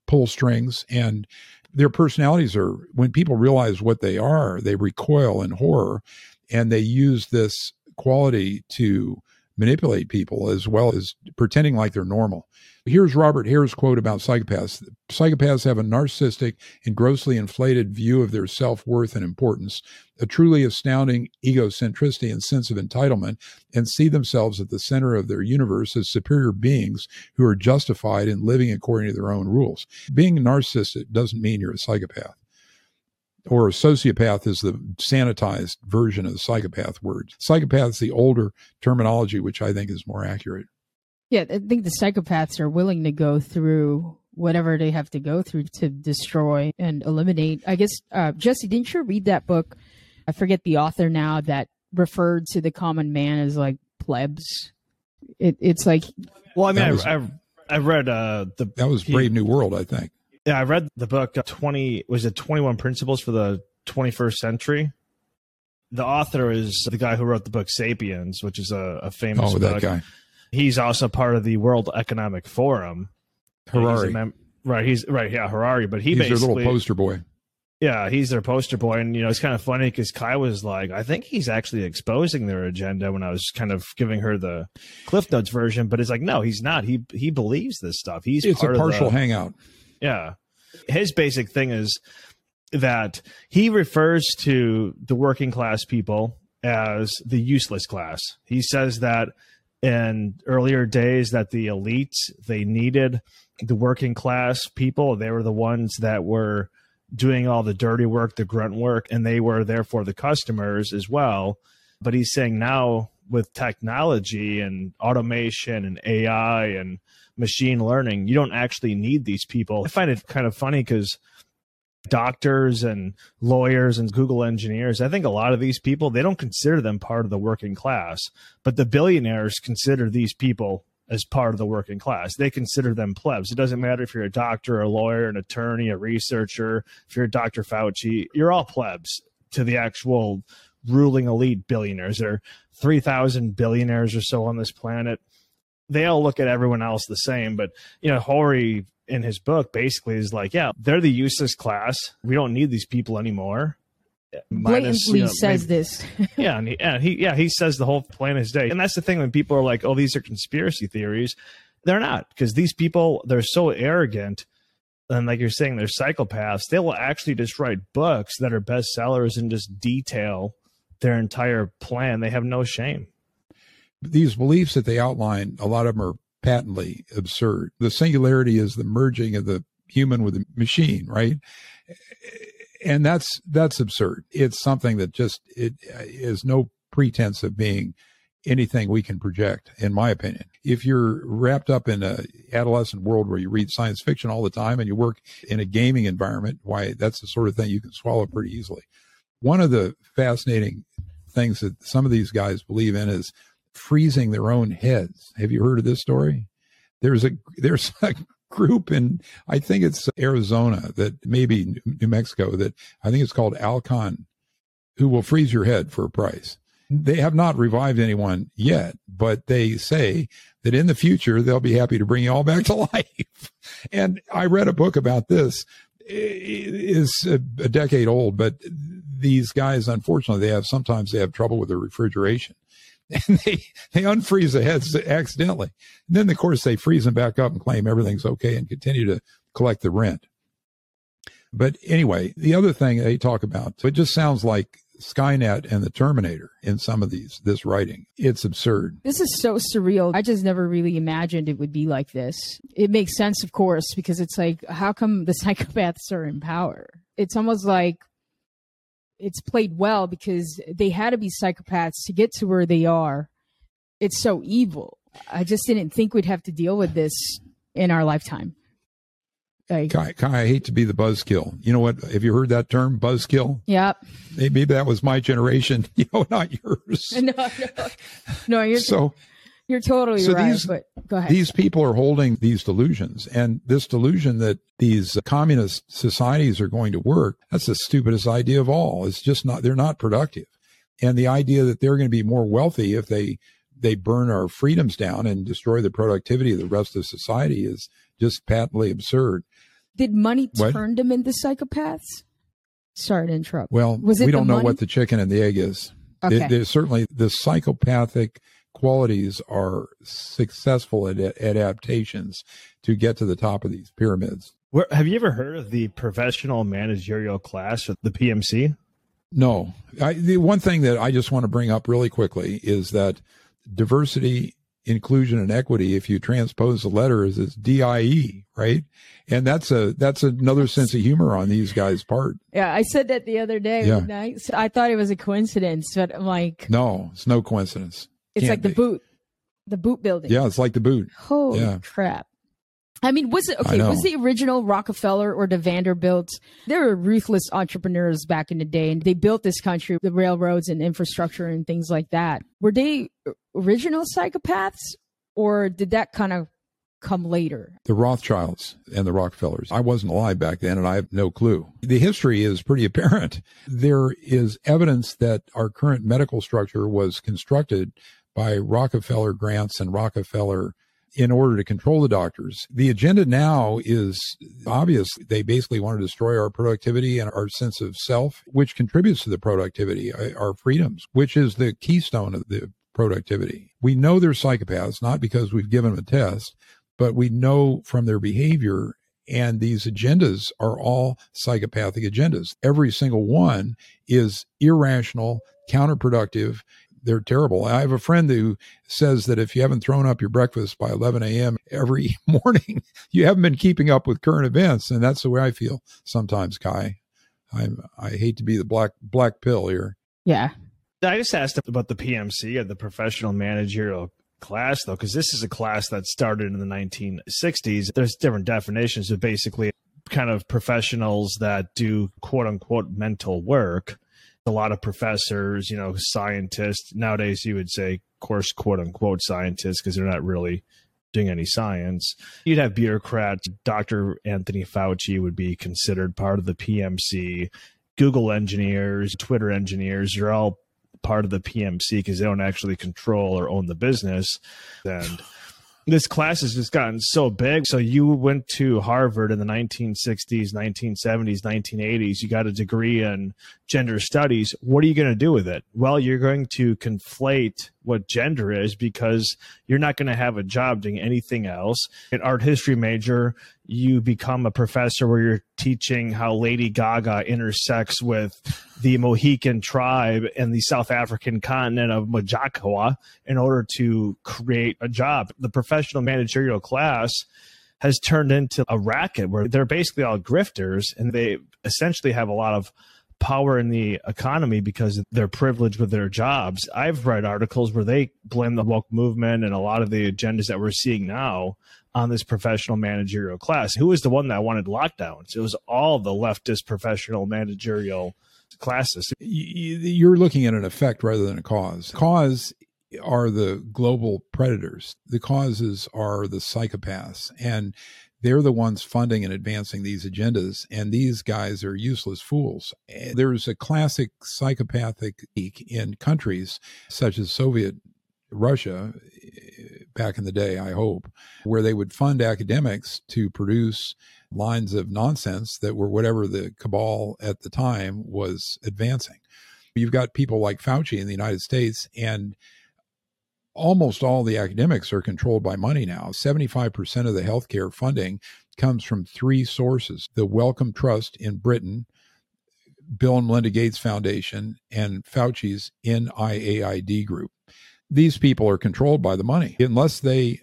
pull strings, and their personalities are, when people realize what they are, they recoil in horror, and they use this quality to manipulate people as well as pretending like they're normal. Here's Robert Hare's quote about psychopaths. Psychopaths have a narcissistic and grossly inflated view of their self-worth and importance, a truly astounding egocentricity and sense of entitlement, and see themselves at the center of their universe as superior beings who are justified in living according to their own rules. Being a narcissist doesn't mean you're a psychopath. Or a sociopath is the sanitized version of the psychopath word. Psychopath is the older terminology, which I think is more accurate. Yeah, I think the psychopaths are willing to go through whatever they have to go through to destroy and eliminate. I guess, Jesse, didn't you read that book? I forget the author now, that referred to the common man as like plebs. It's like... Well, I mean, I read the... That was Brave New World, I think. Yeah, I read the book, 21 Principles for the 21st Century. The author is the guy who wrote the book Sapiens, which is a famous book. Oh, that guy. He's also part of the World Economic Forum. Harari. Harari. But he's basically their little poster boy. Yeah, he's their poster boy. And, you know, it's kind of funny because Kai was like, I think he's actually exposing their agenda when I was kind of giving her the Cliff Notes version. But it's like, no, he's not. He believes this stuff. It's a partial hangout. Yeah. His basic thing is that he refers to the working class people as the useless class. He says that in earlier days that the elites, they needed the working class people. They were the ones that were doing all the dirty work, the grunt work, and they were therefore the customers as well. But he's saying now with technology and automation and AI and machine learning, you don't actually need these people. I find it kind of funny because doctors and lawyers and Google engineers, I think a lot of these people, they don't consider them part of the working class, but the billionaires consider these people as part of the working class. They consider them plebs. It doesn't matter if you're a doctor, a lawyer, an attorney, a researcher, if you're Dr. Fauci, you're all plebs to the actual ruling elite billionaires. There are 3,000 billionaires or so on this planet. They all look at everyone else the same, but, you know, Horry in his book basically is like, yeah, they're the useless class. We don't need these people anymore. Blatantly says this. Yeah. And he says the whole plan is day. And that's the thing when people are like, oh, these are conspiracy theories. They're not, because these people, they're so arrogant. And like you're saying, they're psychopaths. They will actually just write books that are bestsellers and just detail their entire plan. They have no shame. These beliefs that they outline, a lot of them are patently absurd. The singularity is the merging of the human with the machine, right? And that's absurd. It's something that just, it is no pretense of being anything we can project, in my opinion. If you're wrapped up in an adolescent world where you read science fiction all the time and you work in a gaming environment, why, that's the sort of thing you can swallow pretty easily. One of the fascinating things that some of these guys believe in is freezing their own heads. Have you heard of this story? There's a group in, I think it's Arizona, that maybe New Mexico, that I think it's called Alcon, who will freeze your head for a price. They have not revived anyone yet, but they say that in the future, they'll be happy to bring you all back to life. And I read a book about this. It is a decade old, but these guys, unfortunately, sometimes they have trouble with their refrigeration. And they unfreeze the heads accidentally. And then, of course, they freeze them back up and claim everything's okay and continue to collect the rent. But anyway, the other thing they talk about, it just sounds like Skynet and the Terminator in some of this writing. It's absurd. This is so surreal. I just never really imagined it would be like this. It makes sense, of course, because it's like, how come the psychopaths are in power? It's almost like it's played well because they had to be psychopaths to get to where they are. It's so evil. I just didn't think we'd have to deal with this in our lifetime. Kai, I hate to be the buzzkill. You know what? Have you heard that term, buzzkill? Yep. Maybe that was my generation, not yours. No, you're totally right. But go ahead. These people are holding these delusions, and this delusion that these communist societies are going to work—that's the stupidest idea of all. It's just not—they're not productive, and the idea that they're going to be more wealthy if they burn our freedoms down and destroy the productivity of the rest of society is just patently absurd. Did money turn them into psychopaths? Sorry to interrupt. Well, we don't know what the chicken and the egg is. Okay. There's certainly the psychopathic qualities are successful at adaptations to get to the top of these pyramids. Have you ever heard of the professional managerial class, or the PMC? No. The one thing that I just want to bring up really quickly is that diversity, inclusion, and equity, if you transpose the letters, is DIE, right? And that's another sense of humor on these guys' part. Yeah, I said that the other day. Yeah. I thought it was a coincidence, but I'm like... No, it's no coincidence. It's like the boot building. Yeah, it's like the boot. Holy crap. I mean, was the original Rockefeller or the Vanderbilts, they were ruthless entrepreneurs back in the day, and they built this country, the railroads and infrastructure and things like that. Were they original psychopaths, or did that kind of come later? The Rothschilds and the Rockefellers. I wasn't alive back then, and I have no clue. The history is pretty apparent. There is evidence that our current medical structure was constructed by Rockefeller grants and Rockefeller in order to control the doctors. The agenda now is obvious. They basically want to destroy our productivity and our sense of self, which contributes to the productivity, our freedoms, which is the keystone of the productivity. We know they're psychopaths, not because we've given them a test, but we know from their behavior, and these agendas are all psychopathic agendas. Every single one is irrational, counterproductive. They're terrible. I have a friend who says that if you haven't thrown up your breakfast by 11 a.m. every morning, you haven't been keeping up with current events. And that's the way I feel sometimes, Kai. I hate to be the black pill here. Yeah. I just asked about the PMC or the professional managerial class, though, because this is a class that started in the 1960s. There's different definitions of basically kind of professionals that do quote unquote mental work. A lot of professors, scientists. Nowadays, you would say, of course, quote unquote scientists, because they're not really doing any science. You'd have bureaucrats. Dr. Anthony Fauci would be considered part of the PMC. Google engineers, Twitter engineers, you're all part of the PMC because they don't actually control or own the business. And this class has just gotten so big. So you went to Harvard in the 1960s, 1970s, 1980s. You got a degree in gender studies. What are you going to do with it? Well, you're going to conflate what gender is because you're not going to have a job doing anything else. An art history major, you become a professor where you're teaching how Lady Gaga intersects with the Mohican tribe and the South African continent of Mojacoa in order to create a job. The professional managerial class has turned into a racket where they're basically all grifters, and they essentially have a lot of power in the economy because they're privileged with their jobs. I've read articles where they blame the woke movement and a lot of the agendas that we're seeing now on this professional managerial class. Who was the one that wanted lockdowns? It was all the leftist professional managerial classes. You're looking at an effect rather than a cause. Cause are the global predators. The causes are the psychopaths. And They're the ones funding and advancing these agendas, and these guys are useless fools. There's a classic psychopathic geek in countries such as Soviet Russia back in the day, I hope, where they would fund academics to produce lines of nonsense that were whatever the cabal at the time was advancing. You've got people like Fauci in the United States, and almost all the academics are controlled by money now. 75% of the healthcare funding comes from three sources: the Wellcome Trust in Britain, Bill and Melinda Gates Foundation, and Fauci's NIAID group. These people are controlled by the money. Unless they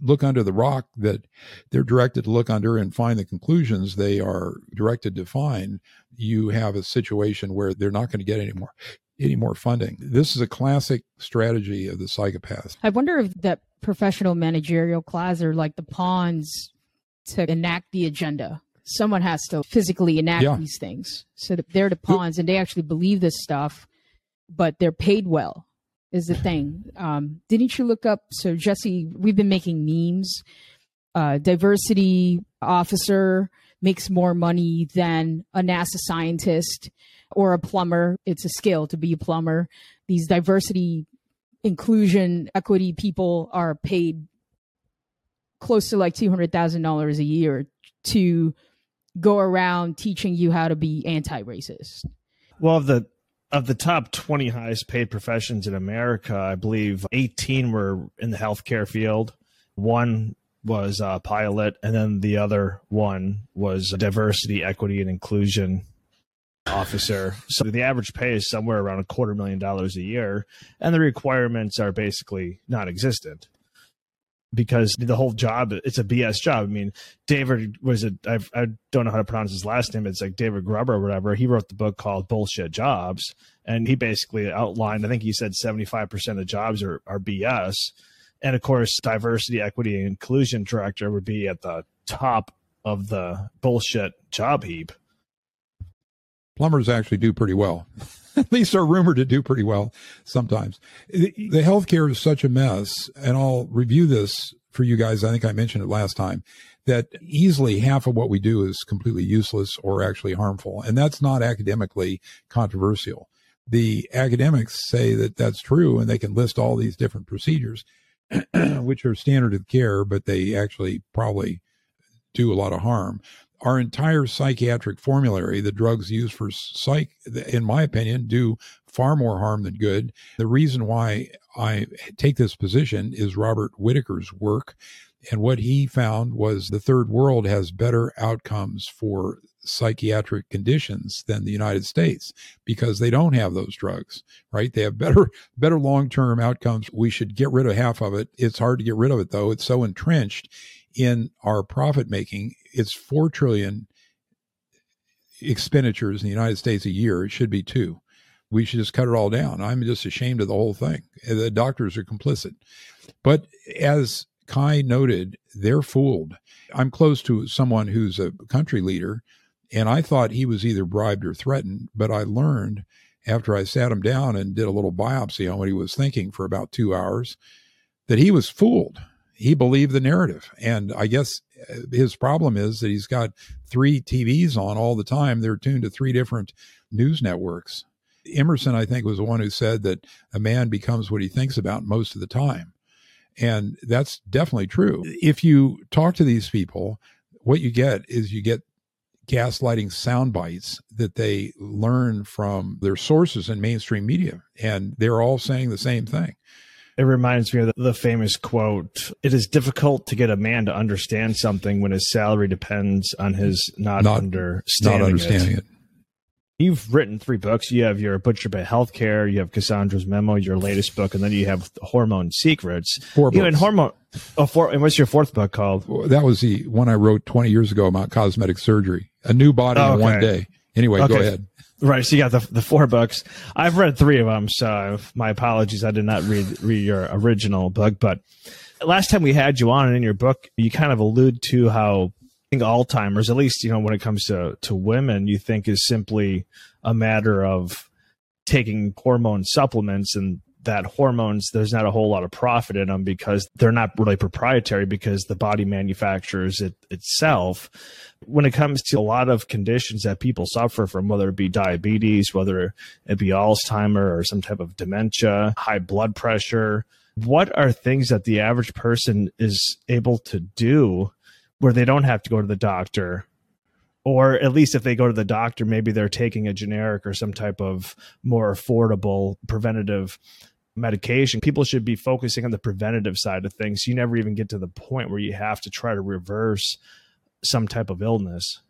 look under the rock that they're directed to look under and find the conclusions they are directed to find, you have a situation where they're not going to get any more funding. This is a classic strategy of the psychopaths. I wonder if that professional managerial class are like the pawns to enact the agenda. Someone has to physically enact these things. So that they're the pawns and they actually believe this stuff, but they're paid well is the thing. Didn't you look up? So Jesse, we've been making memes. Diversity officer makes more money than a NASA scientist or a plumber. It's a skill to be a plumber. These diversity, inclusion, equity people are paid close to like $200,000 a year to go around teaching you how to be anti-racist. Well, of the top 20 highest paid professions in America, I believe 18 were in the healthcare field. One was a pilot, and then the other one was diversity, equity, and inclusion officer. So the average pay is somewhere around $250,000 a year, and the requirements are basically non-existent because the whole job, it's a BS job. I mean, David was I don't know how to pronounce his last name. It's like David Gruber or whatever. He wrote the book called Bullshit Jobs, and he basically outlined, I think he said 75% of jobs are BS. And of course, diversity, equity, and inclusion director would be at the top of the bullshit job heap. Plumbers actually do pretty well. At least are rumored to do pretty well sometimes. The healthcare is such a mess, and I'll review this for you guys. I think I mentioned it last time, that easily half of what we do is completely useless or actually harmful. And that's not academically controversial. The academics say that that's true, and they can list all these different procedures, which are standard of care, but they actually probably do a lot of harm. Our entire psychiatric formulary, the drugs used for psych, in my opinion, do far more harm than good. The reason why I take this position is Robert Whitaker's work. And what he found was the third world has better outcomes for psychiatric conditions than the United States because they don't have those drugs, right? They have better long-term outcomes. We should get rid of half of it. It's hard to get rid of it, though. It's so entrenched in our profit making. It's $4 trillion expenditures in the United States a year. It should be $2 trillion. We should just cut it all down. I'm just ashamed of the whole thing. The doctors are complicit. But as Kai noted, they're fooled. I'm close to someone who's a country leader, and I thought he was either bribed or threatened, but I learned after I sat him down and did a little biopsy on what he was thinking for about 2 hours that he was fooled. He believed the narrative. And I guess his problem is that he's got 3 TVs on all the time. They're tuned to 3 different news networks. Emerson, I think, was the one who said that a man becomes what he thinks about most of the time. And that's definitely true. If you talk to these people, what you get is you get gaslighting sound bites that they learn from their sources in mainstream media. And they're all saying the same thing. It reminds me of the famous quote, "It is difficult to get a man to understand something when his salary depends on his not understanding it. You've written 3 books. You have your Butcher Bay Healthcare, you have Cassandra's Memo, your latest book, and then you have Hormone Secrets. 4 books. You know, and what's your 4th book called? Well, that was the one I wrote 20 years ago about cosmetic surgery. A new body in 1 day. Anyway, Go ahead. Right, so you got the 4 books. I've read 3 of them, so my apologies. I did not read your original book, but last time we had you on and in your book, you kind of allude to how I think Alzheimer's, at least, you know, when it comes to women, you think is simply a matter of taking hormone supplements and that hormones, there's not a whole lot of profit in them because they're not really proprietary because the body manufactures it itself. When it comes to a lot of conditions that people suffer from, whether it be diabetes, whether it be Alzheimer's or some type of dementia, high blood pressure, what are things that the average person is able to do where they don't have to go to the doctor? Or at least if they go to the doctor, maybe they're taking a generic or some type of more affordable preventative medication. People should be focusing on the preventative side of things. You never even get to the point where you have to try to reverse some type of illness.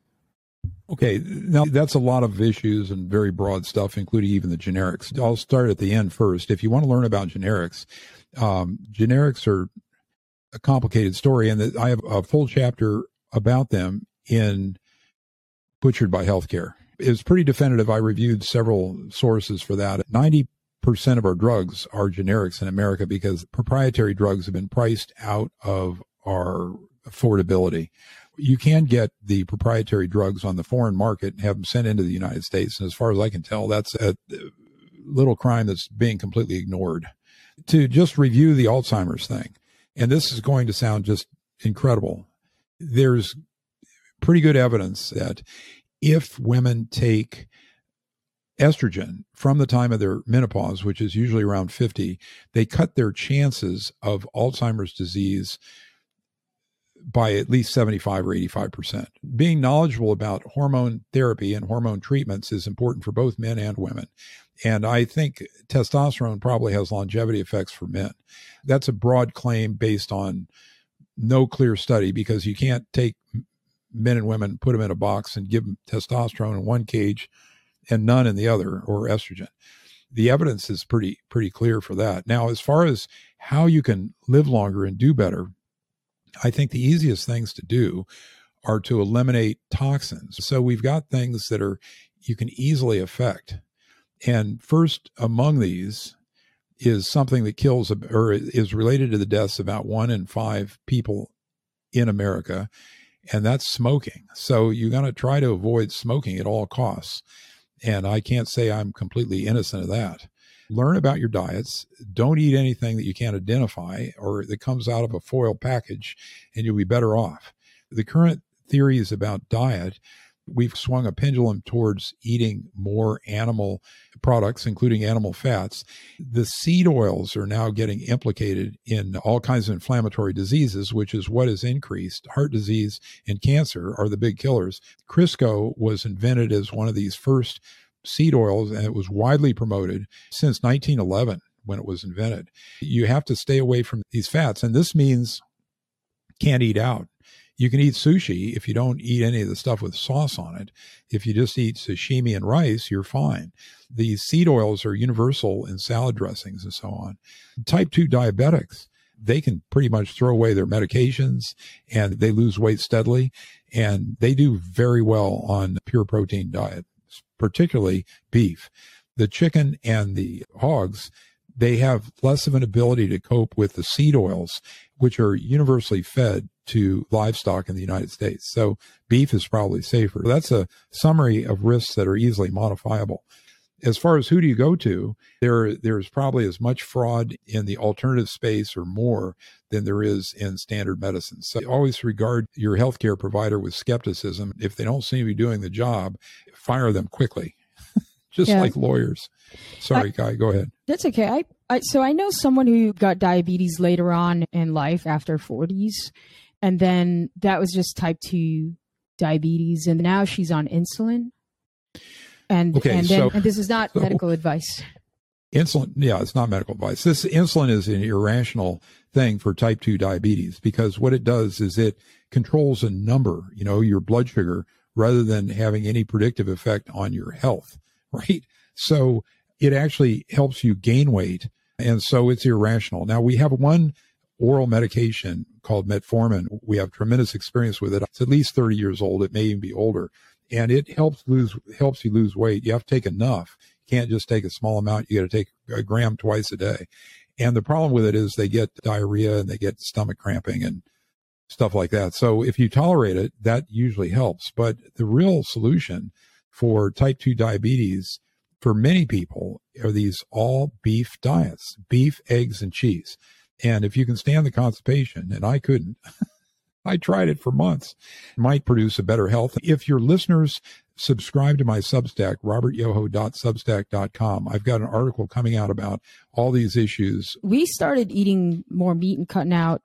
Okay, now that's a lot of issues and very broad stuff, including even the generics. I'll start at the end first. If you want to learn about generics, generics are a complicated story, and I have a full chapter about them in Butchered by Healthcare. It's pretty definitive. I reviewed several sources for that. 90% of our drugs are generics in America because proprietary drugs have been priced out of our affordability. You can get the proprietary drugs on the foreign market and have them sent into the United States. And as far as I can tell, that's a little crime that's being completely ignored. To just review the Alzheimer's thing, and this is going to sound just incredible, there's pretty good evidence that if women take estrogen from the time of their menopause, which is usually around 50, they cut their chances of Alzheimer's disease by at least 75 or 85%. Being knowledgeable about hormone therapy and hormone treatments is important for both men and women. And I think testosterone probably has longevity effects for men. That's a broad claim based on no clear study because you can't take men and women, put them in a box and give them testosterone in one cage and none in the other or estrogen. The evidence is pretty clear for that. Now, as far as how you can live longer and do better, I think the easiest things to do are to eliminate toxins. So we've got things that are you can easily affect. And first among these is something that kills or is related to the deaths of about 1 in 5 people in America, and that's smoking. So you're going to try to avoid smoking at all costs. And I can't say I'm completely innocent of that. Learn about your diets. Don't eat anything that you can't identify or that comes out of a foil package, and you'll be better off. The current theories about diet, we've swung a pendulum towards eating more animal products, including animal fats. The seed oils are now getting implicated in all kinds of inflammatory diseases, which is what has increased. Heart disease and cancer are the big killers. Crisco was invented as one of these first seed oils, and it was widely promoted since 1911 when it was invented. You have to stay away from these fats, and this means can't eat out. You can eat sushi if you don't eat any of the stuff with sauce on it. If you just eat sashimi and rice, you're fine. These seed oils are universal in salad dressings and so on. Type 2 diabetics, they can pretty much throw away their medications and they lose weight steadily, and they do very well on pure protein diet, particularly beef. The chicken and the hogs, they have less of an ability to cope with the seed oils, which are universally fed to livestock in the United States. So beef is probably safer. That's a summary of risks that are easily modifiable. As far as who do you go to, there's probably as much fraud in the alternative space or more than there is in standard medicine. So always regard your healthcare provider with skepticism. If they don't seem to be doing the job, fire them quickly, just like lawyers. Sorry, Kai, go ahead. That's okay. So I know someone who got diabetes later on in life after 40s. And then that was just type 2 diabetes. And now she's on insulin. And this is not medical advice. Insulin, it's not medical advice. This insulin is an irrational thing for type 2 diabetes because what it does is it controls a number, your blood sugar, rather than having any predictive effect on your health, right? So it actually helps you gain weight. And so it's irrational. Now, we have one oral medication called metformin. We have tremendous experience with it. It's at least 30 years old. It may even be older. And it helps you lose weight. You have to take enough. You can't just take a small amount. You got to take a gram twice a day. And the problem with it is they get diarrhea and they get stomach cramping and stuff like that. So if you tolerate it, that usually helps. But the real solution for type 2 diabetes for many people are these all beef diets, beef, eggs, and cheese. And if you can stand the constipation, and I couldn't, I tried it for months, it might produce a better health. If your listeners subscribe to my Substack, robertyoho.substack.com, I've got an article coming out about all these issues. We started eating more meat and cutting out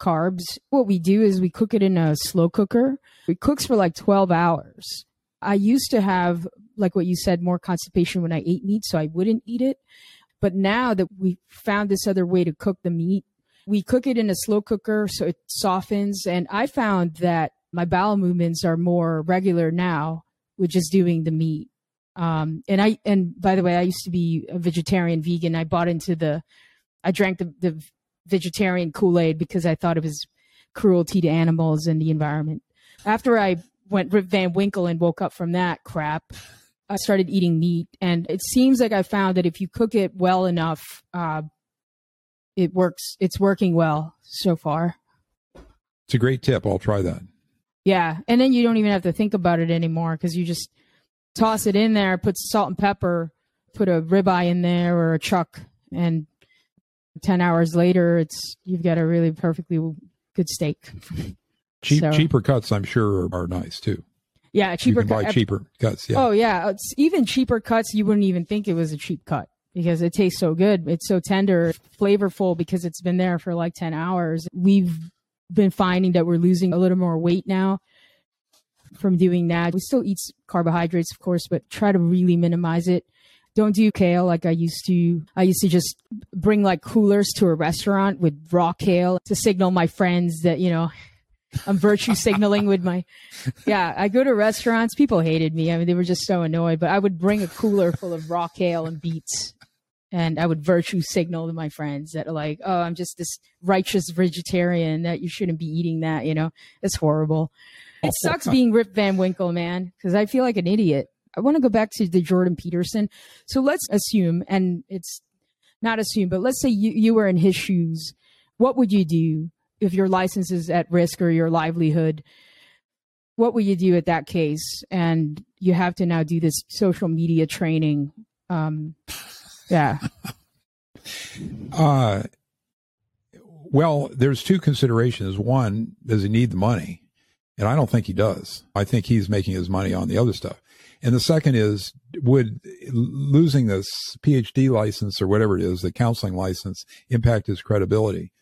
carbs. What we do is we cook it in a slow cooker. It cooks for like 12 hours. I used to have, like what you said, more constipation when I ate meat, so I wouldn't eat it. But now that we found this other way to cook the meat, we cook it in a slow cooker so it softens. And I found that my bowel movements are more regular now with just doing the meat. And by the way, I used to be a vegetarian, vegan. I bought into I drank the vegetarian Kool-Aid because I thought it was cruelty to animals and the environment. After I went Rip Van Winkle and woke up from that crap, I started eating meat, and it seems like I found that if you cook it well enough, it works. It's working well so far. It's a great tip. I'll try that. Yeah. And then you don't even have to think about it anymore because you just toss it in there, put salt and pepper, put a ribeye in there or a chuck, and 10 hours later, you've got a really perfectly good steak. Cheaper cuts, I'm sure, are nice too. Yeah, cheaper cuts. You can buy cheaper cuts. Yeah. Oh, yeah. It's even cheaper cuts, you wouldn't even think it was a cheap cut because it tastes so good. It's so tender, flavorful because it's been there for like 10 hours. We've been finding that we're losing a little more weight now from doing that. We still eat carbohydrates, of course, but try to really minimize it. Don't do kale like I used to. I used to just bring like coolers to a restaurant with raw kale to signal my friends that, you know, I'm virtue signaling with my, yeah, I go to restaurants. People hated me. I mean, they were just so annoyed, but I would bring a cooler full of raw kale and beets, and I would virtue signal to my friends that, like, oh, I'm just this righteous vegetarian that you shouldn't be eating that, you know, it's horrible. It sucks being Rip Van Winkle, man, because I feel like an idiot. I want to go back to the Jordan Peterson. So let's assume, and it's not assume, but let's say you were in his shoes. What would you do? If your license is at risk or your livelihood, what will you do at that case? And you have to now do this social media training. Yeah. Well, there's two considerations. One, does he need the money? And I don't think he does. I think he's making his money on the other stuff. And the second is, would losing this PhD license or whatever it is, the counseling license, impact his credibility?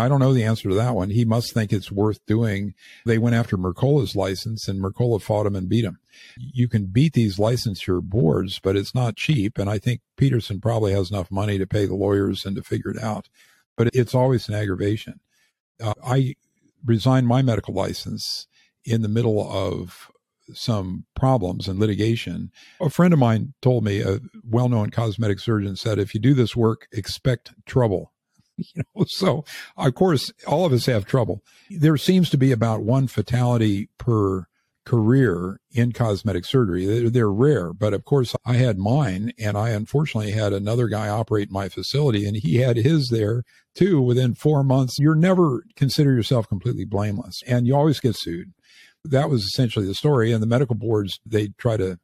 I don't know the answer to that one. He must think it's worth doing. They went after Mercola's license, and Mercola fought him and beat him. You can beat these licensure boards, but it's not cheap. And I think Peterson probably has enough money to pay the lawyers and to figure it out. But it's always an aggravation. I resigned my medical license in the middle of some problems and litigation. A friend of mine told me, a well-known cosmetic surgeon said, if you do this work, expect trouble. You know, so of course, all of us have trouble. There seems to be about one fatality per career in cosmetic surgery. They're rare, but of course I had mine, and I unfortunately had another guy operate my facility, and he had his there too within 4 months. You're never consider yourself completely blameless, and you always get sued. That was essentially the story. And the medical boards, they try to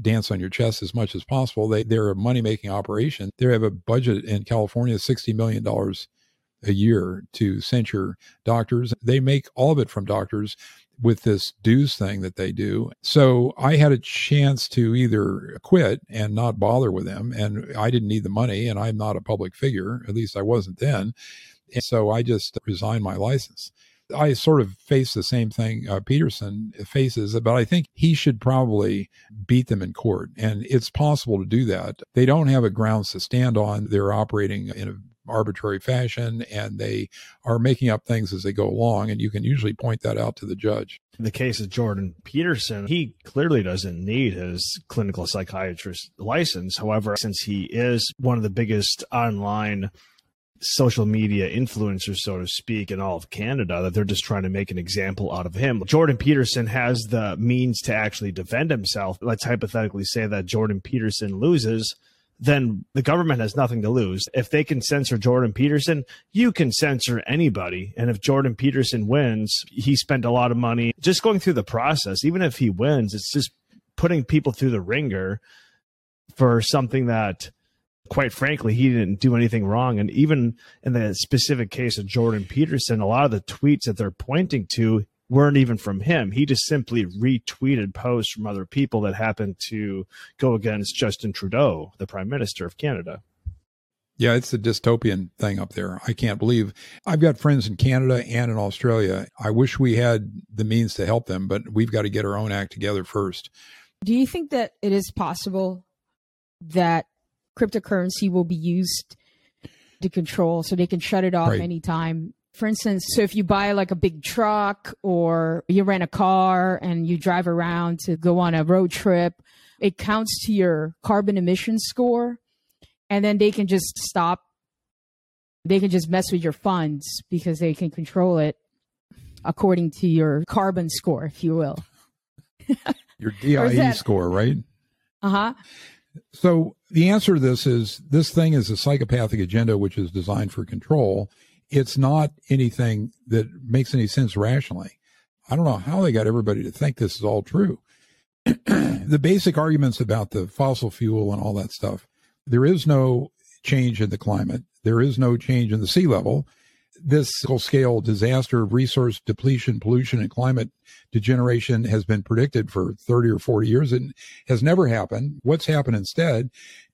dance on your chest as much as possible. They're a money-making operation. They have a budget in California, $60 million a year to censure doctors. They make all of it from doctors with this dues thing that they do. So I had a chance to either quit and not bother with them, and I didn't need the money, and I'm not a public figure, at least I wasn't then. And so I just resigned my license. I sort of face the same thing Peterson faces, but I think he should probably beat them in court. And it's possible to do that. They don't have a grounds to stand on. They're operating in an arbitrary fashion, and they are making up things as they go along. And you can usually point that out to the judge. In the case of Jordan Peterson, he clearly doesn't need his clinical psychiatrist license. However, since he is one of the biggest online social media influencers, so to speak, in all of Canada, that they're just trying to make an example out of him. Jordan Peterson has the means to actually defend himself. Let's hypothetically say that Jordan Peterson loses, then the government has nothing to lose. If they can censor Jordan Peterson, you can censor anybody. And if Jordan Peterson wins, he spent a lot of money just going through the process. Even if he wins, it's just putting people through the ringer for something that, quite frankly, he didn't do anything wrong. And even in the specific case of Jordan Peterson, a lot of the tweets that they're pointing to weren't even from him. He just simply retweeted posts from other people that happened to go against Justin Trudeau, the Prime Minister of Canada. Yeah, it's a dystopian thing up there. I can't believe. I've got friends in Canada and in Australia. I wish we had the means to help them, but we've got to get our own act together first. Do you think that it is possible that cryptocurrency will be used to control so they can shut it off anytime? For instance, so if you buy like a big truck or you rent a car and you drive around to go on a road trip, it counts to your carbon emission score. And then they can just stop. They can just mess with your funds because they can control it according to your carbon score, if you will. Your DIE score, right? Uh-huh. So the answer to this is, this thing is a psychopathic agenda, which is designed for control. It's not anything that makes any sense rationally. I don't know how they got everybody to think this is all true. The basic arguments about the fossil fuel and all that stuff, there is no change in the climate. There is no change in the sea level. This scale disaster of resource depletion, pollution, and climate degeneration has been predicted for 30 or 40 years and has never happened. What's happened instead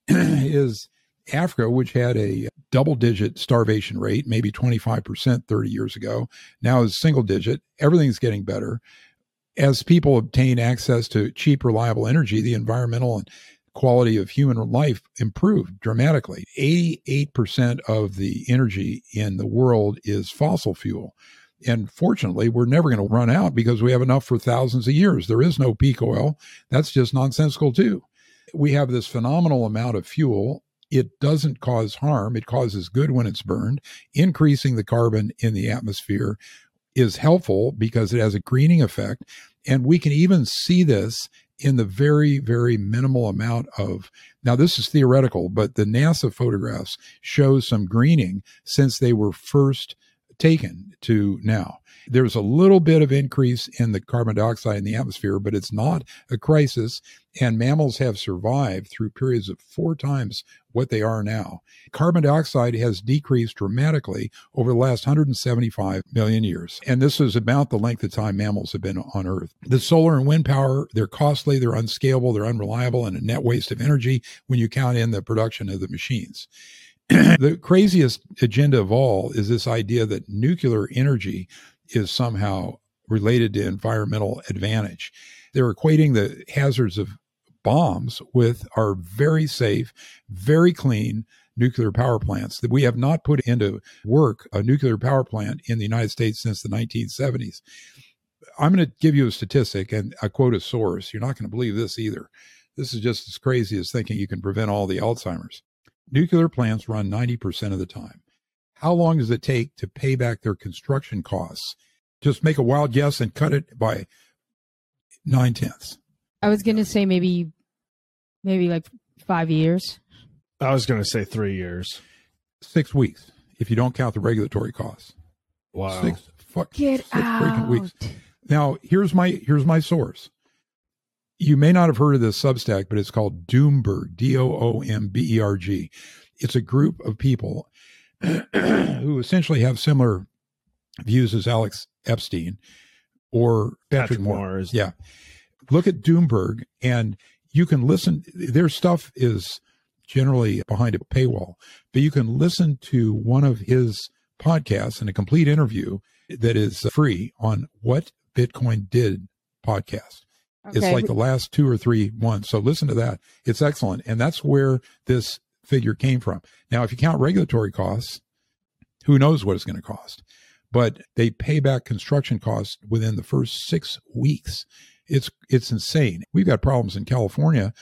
is Africa, which had a double-digit starvation rate, maybe 25% 30 years ago, now is single-digit. Everything's getting better. As people obtain access to cheap, reliable energy, the environmental and quality of human life improved dramatically. 88% of the energy in the world is fossil fuel. And fortunately, we're never going to run out because we have enough for thousands of years. There is no peak oil. That's just nonsensical too. We have this phenomenal amount of fuel. It doesn't cause harm. It causes good when it's burned. Increasing the carbon in the atmosphere is helpful because it has a greening effect. And we can even see this in the very, very minimal amount of, now this is theoretical, but the NASA photographs show some greening since they were first taken to now. There's a little bit of increase in the carbon dioxide in the atmosphere, but it's not a crisis. And mammals have survived through periods of 4 times what they are now. Carbon dioxide has decreased dramatically over the last 175 million years. And this is about the length of time mammals have been on Earth. The solar and wind power, they're costly, they're unscalable, they're unreliable, and a net waste of energy when you count in the production of the machines. The craziest agenda of all is this idea that nuclear energy is somehow related to environmental advantage. They're equating the hazards of bombs with our very safe, very clean nuclear power plants. That we have not put into work a nuclear power plant in the United States since the 1970s. I'm going to give you a statistic, and I quote a source. You're not going to believe this either. This is just as crazy as thinking you can prevent all the Alzheimer's. Nuclear plants run 90% of the time. How long does it take to pay back their construction costs? Just make a wild guess and cut it by 9/10. I was going to say maybe like 5 years. I was going to say 3 years. 6 weeks, if you don't count the regulatory costs. Wow. Six freaking weeks. Now, here's my source. You may not have heard of this Substack, but it's called Doomberg, Doomberg. It's a group of people who essentially have similar views as Alex Epstein or Patrick Moore. Yeah. Look at Doomberg and you can listen. Their stuff is generally behind a paywall, but you can listen to one of his podcasts and a complete interview that is free on What Bitcoin Did podcast. Okay. It's like the last 2 or 3 months. So listen to that. It's excellent. And that's where this figure came from. Now, if you count regulatory costs, who knows what it's going to cost, but they pay back construction costs within the first 6 weeks. It's insane. We've got problems in California.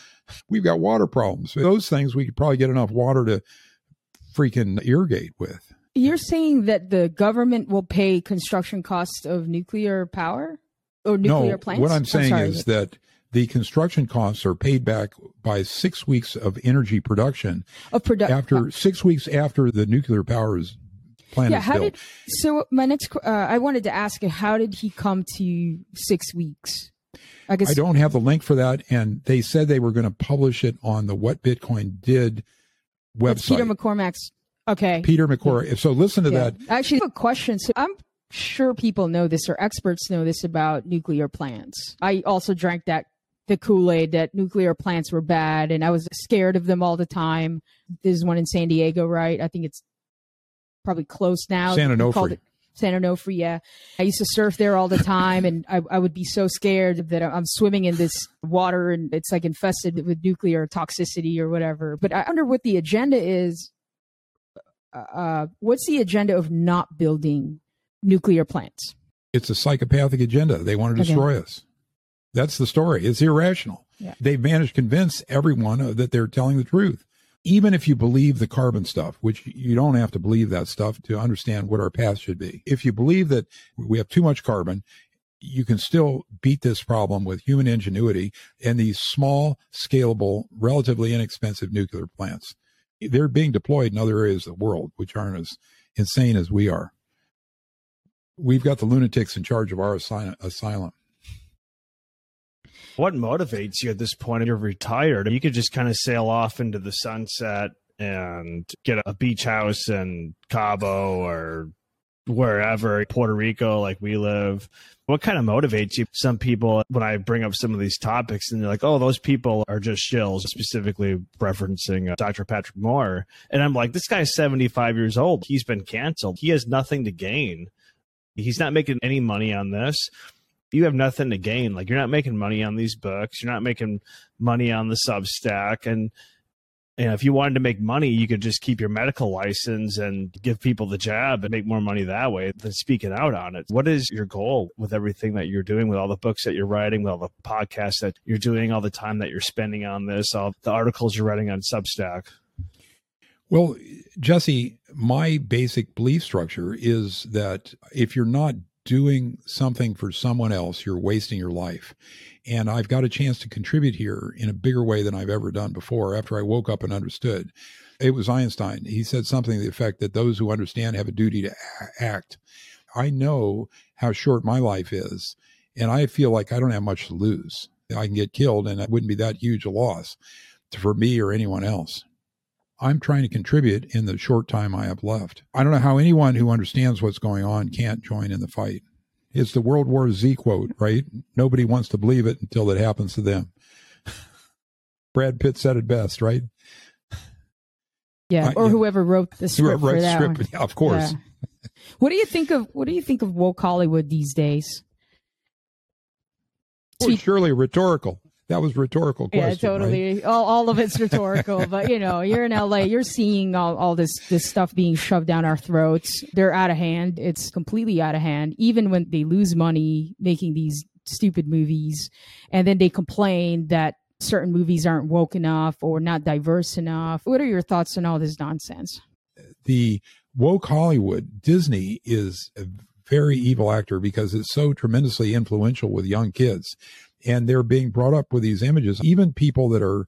We've got water problems. Those things we could probably get enough water to freaking irrigate with. You're saying that the government will pay construction costs of nuclear power? Or nuclear plants? What I'm saying is that the construction costs are paid back by 6 weeks of energy production after 6 weeks after the nuclear power plant is built. So my next, I wanted to ask, how did he come to 6 weeks? I don't have the link for that. And they said they were going to publish it on the What Bitcoin Did website. That's Peter McCormack's. Okay. Peter McCormack. So listen to that. I actually have a question. So I'm sure people know this, or experts know this, about nuclear plants. I also drank the Kool-Aid that nuclear plants were bad, and I was scared of them all the time. There's one in San Diego, right? I think it's probably closed now. San Onofre. San Onofre, yeah. I used to surf there all the time, and I would be so scared that I'm swimming in this water and it's like infested with nuclear toxicity or whatever. But I wonder what the agenda is. What's the agenda of not building nuclear plants? It's a psychopathic agenda. They want to destroy us. That's the story. It's irrational. Yeah. They've managed to convince everyone that they're telling the truth. Even if you believe the carbon stuff, which you don't have to believe that stuff to understand what our path should be. If you believe that we have too much carbon, you can still beat this problem with human ingenuity and these small, scalable, relatively inexpensive nuclear plants. They're being deployed in other areas of the world, which aren't as insane as we are. We've got the lunatics in charge of our asylum. What motivates you at this point? You're retired. You could just kind of sail off into the sunset and get a beach house in Cabo or wherever, Puerto Rico, like we live. What kind of motivates you? Some people, when I bring up some of these topics, and they're like, oh, those people are just shills, specifically referencing Dr. Patrick Moore. And I'm like, this guy's 75 years old. He's been canceled. He has nothing to gain. He's not making any money on this. You have nothing to gain. Like, you're not making money on these books. You're not making money on the Substack. And if you wanted to make money, you could just keep your medical license and give people the jab and make more money that way than speaking out on it. What is your goal with everything that you're doing, with all the books that you're writing, with all the podcasts that you're doing, all the time that you're spending on this, all the articles you're writing on Substack? Well, Jesse, my basic belief structure is that if you're not doing something for someone else, you're wasting your life. And I've got a chance to contribute here in a bigger way than I've ever done before, after I woke up and understood. It was Einstein. He said something to the effect that those who understand have a duty to act. I know how short my life is, and I feel like I don't have much to lose. I can get killed, and it wouldn't be that huge a loss for me or anyone else. I'm trying to contribute in the short time I have left. I don't know how anyone who understands what's going on can't join in the fight. It's the World War Z quote, right? Nobody wants to believe it until it happens to them. Brad Pitt said it best, right? Yeah, or whoever wrote the script for that one. Yeah, of course. Yeah. What do you think of woke Hollywood these days? Well, surely rhetorical. That was rhetorical question. Yeah, totally. Right? All of it's rhetorical. But, you know, you're in LA. You're seeing all this stuff being shoved down our throats. They're out of hand. It's completely out of hand. Even when they lose money making these stupid movies, and then they complain that certain movies aren't woke enough or not diverse enough. What are your thoughts on all this nonsense? The woke Hollywood, Disney, is a very evil actor because it's so tremendously influential with young kids. And they're being brought up with these images. Even people that are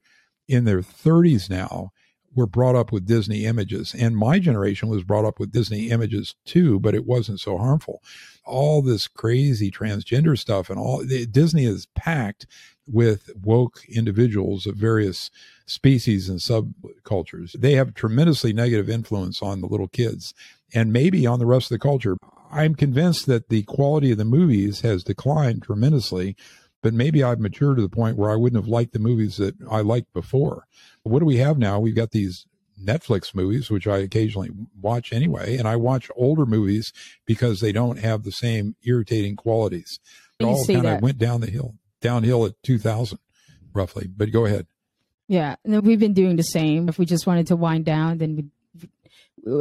in their 30s now were brought up with Disney images. And my generation was brought up with Disney images too, but it wasn't so harmful. All this crazy transgender stuff and all, Disney is packed with woke individuals of various species and subcultures. They have tremendously negative influence on the little kids and maybe on the rest of the culture. I'm convinced that the quality of the movies has declined tremendously. But maybe I've matured to the point where I wouldn't have liked the movies that I liked before. What do we have now? We've got these Netflix movies, which I occasionally watch anyway, and I watch older movies because they don't have the same irritating qualities. It all kind of went downhill at 2000, roughly. But go ahead. Yeah, and we've been doing the same. If we just wanted to wind down, then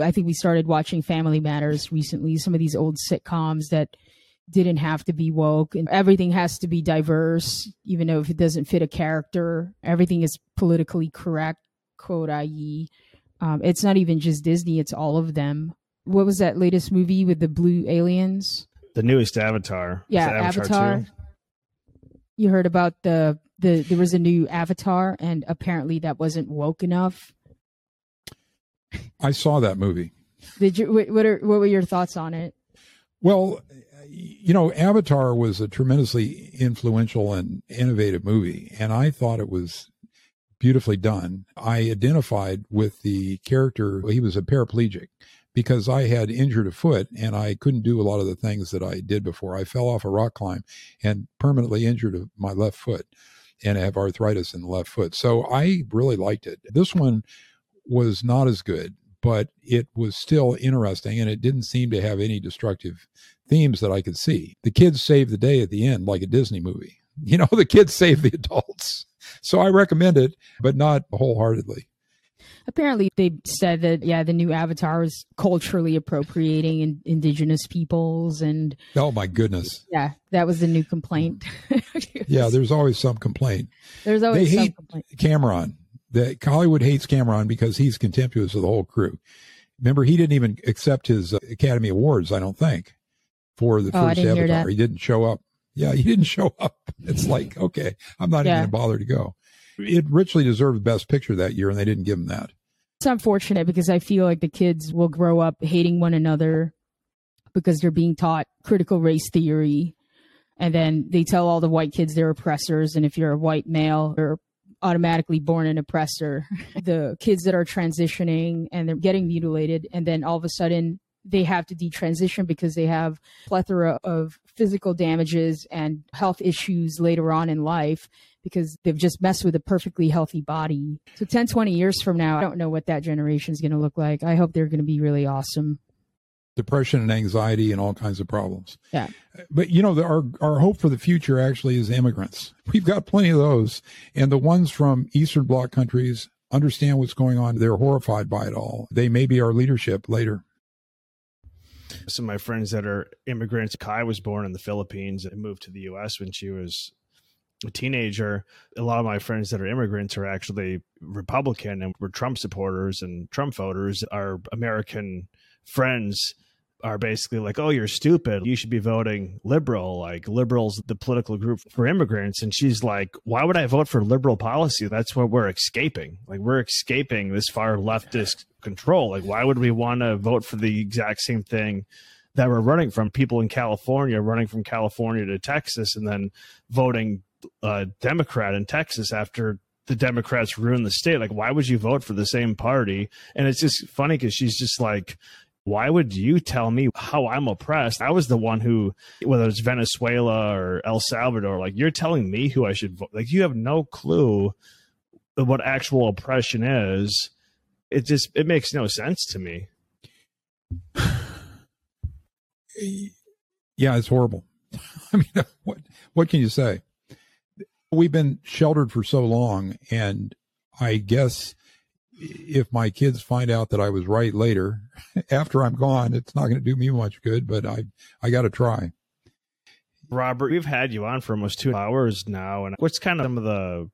I think we started watching Family Matters recently, some of these old sitcoms that didn't have to be woke, and everything has to be diverse, even though if it doesn't fit a character, everything is politically correct, quote, i.e. It's not even just Disney, it's all of them. What was that latest movie with the blue aliens? The newest Avatar. Yeah, Avatar. You heard about the there was a new Avatar, and apparently that wasn't woke enough. I saw that movie. Did you? What were your thoughts on it? Well, you know, Avatar was a tremendously influential and innovative movie, and I thought it was beautifully done. I identified with the character. He was a paraplegic because I had injured a foot and I couldn't do a lot of the things that I did before. I fell off a rock climb and permanently injured my left foot and have arthritis in the left foot. So I really liked it. This one was not as good, but it was still interesting, and it didn't seem to have any destructive themes that I could see. The kids saved the day at the end, like a Disney movie. You know, the kids saved the adults. So I recommend it, but not wholeheartedly. Apparently, they said that, yeah, the new Avatar is culturally appropriating indigenous peoples. And oh, my goodness. Yeah, that was the new complaint. Yeah, there's always some complaint. There's always some complaint. Cameron. That Hollywood hates Cameron because he's contemptuous of the whole crew. Remember, he didn't even accept his Academy Awards, I don't think, for the first Avatar. He didn't show up. Yeah, he didn't show up. It's like, okay, I'm not even going to bother to go. It richly deserved Best Picture that year, and they didn't give him that. It's unfortunate because I feel like the kids will grow up hating one another because they're being taught critical race theory. And then they tell all the white kids they're oppressors. And if you're a white male, you're automatically born an oppressor. The kids that are transitioning and they're getting mutilated, and then all of a sudden they have to detransition because they have a plethora of physical damages and health issues later on in life because they've just messed with a perfectly healthy body. So 10, 20 years from now, I don't know what that generation is going to look like. I hope they're going to be really awesome. Depression and anxiety and all kinds of problems. Yeah. But, you know, our hope for the future actually is immigrants. We've got plenty of those. And the ones from Eastern Bloc countries understand what's going on. They're horrified by it all. They may be our leadership later. Some of my friends that are immigrants, Kai was born in the Philippines and moved to the U.S. when she was a teenager. A lot of my friends that are immigrants are actually Republican and were Trump supporters and Trump voters. Our American friends are basically like, oh, you're stupid. You should be voting liberal. Like, liberals, the political group for immigrants. And she's like, why would I vote for liberal policy? That's what we're escaping. Like, we're escaping this far leftist control. Like, why would we want to vote for the exact same thing that we're running from? People in California running from California to Texas and then voting Democrat in Texas after the Democrats ruined the state. Like, why would you vote for the same party? And it's just funny because she's just like, why would you tell me how I'm oppressed? I was the one who, whether it's Venezuela or El Salvador, like, you're telling me who I should vote. Like, you have no clue what actual oppression is. It makes no sense to me. Yeah, it's horrible. I mean, what can you say? We've been sheltered for so long, and I guess if my kids find out that I was right later, after I'm gone, it's not going to do me much good, but I got to try. Robert, we've had you on for almost 2 hours now. And what's kind of some of the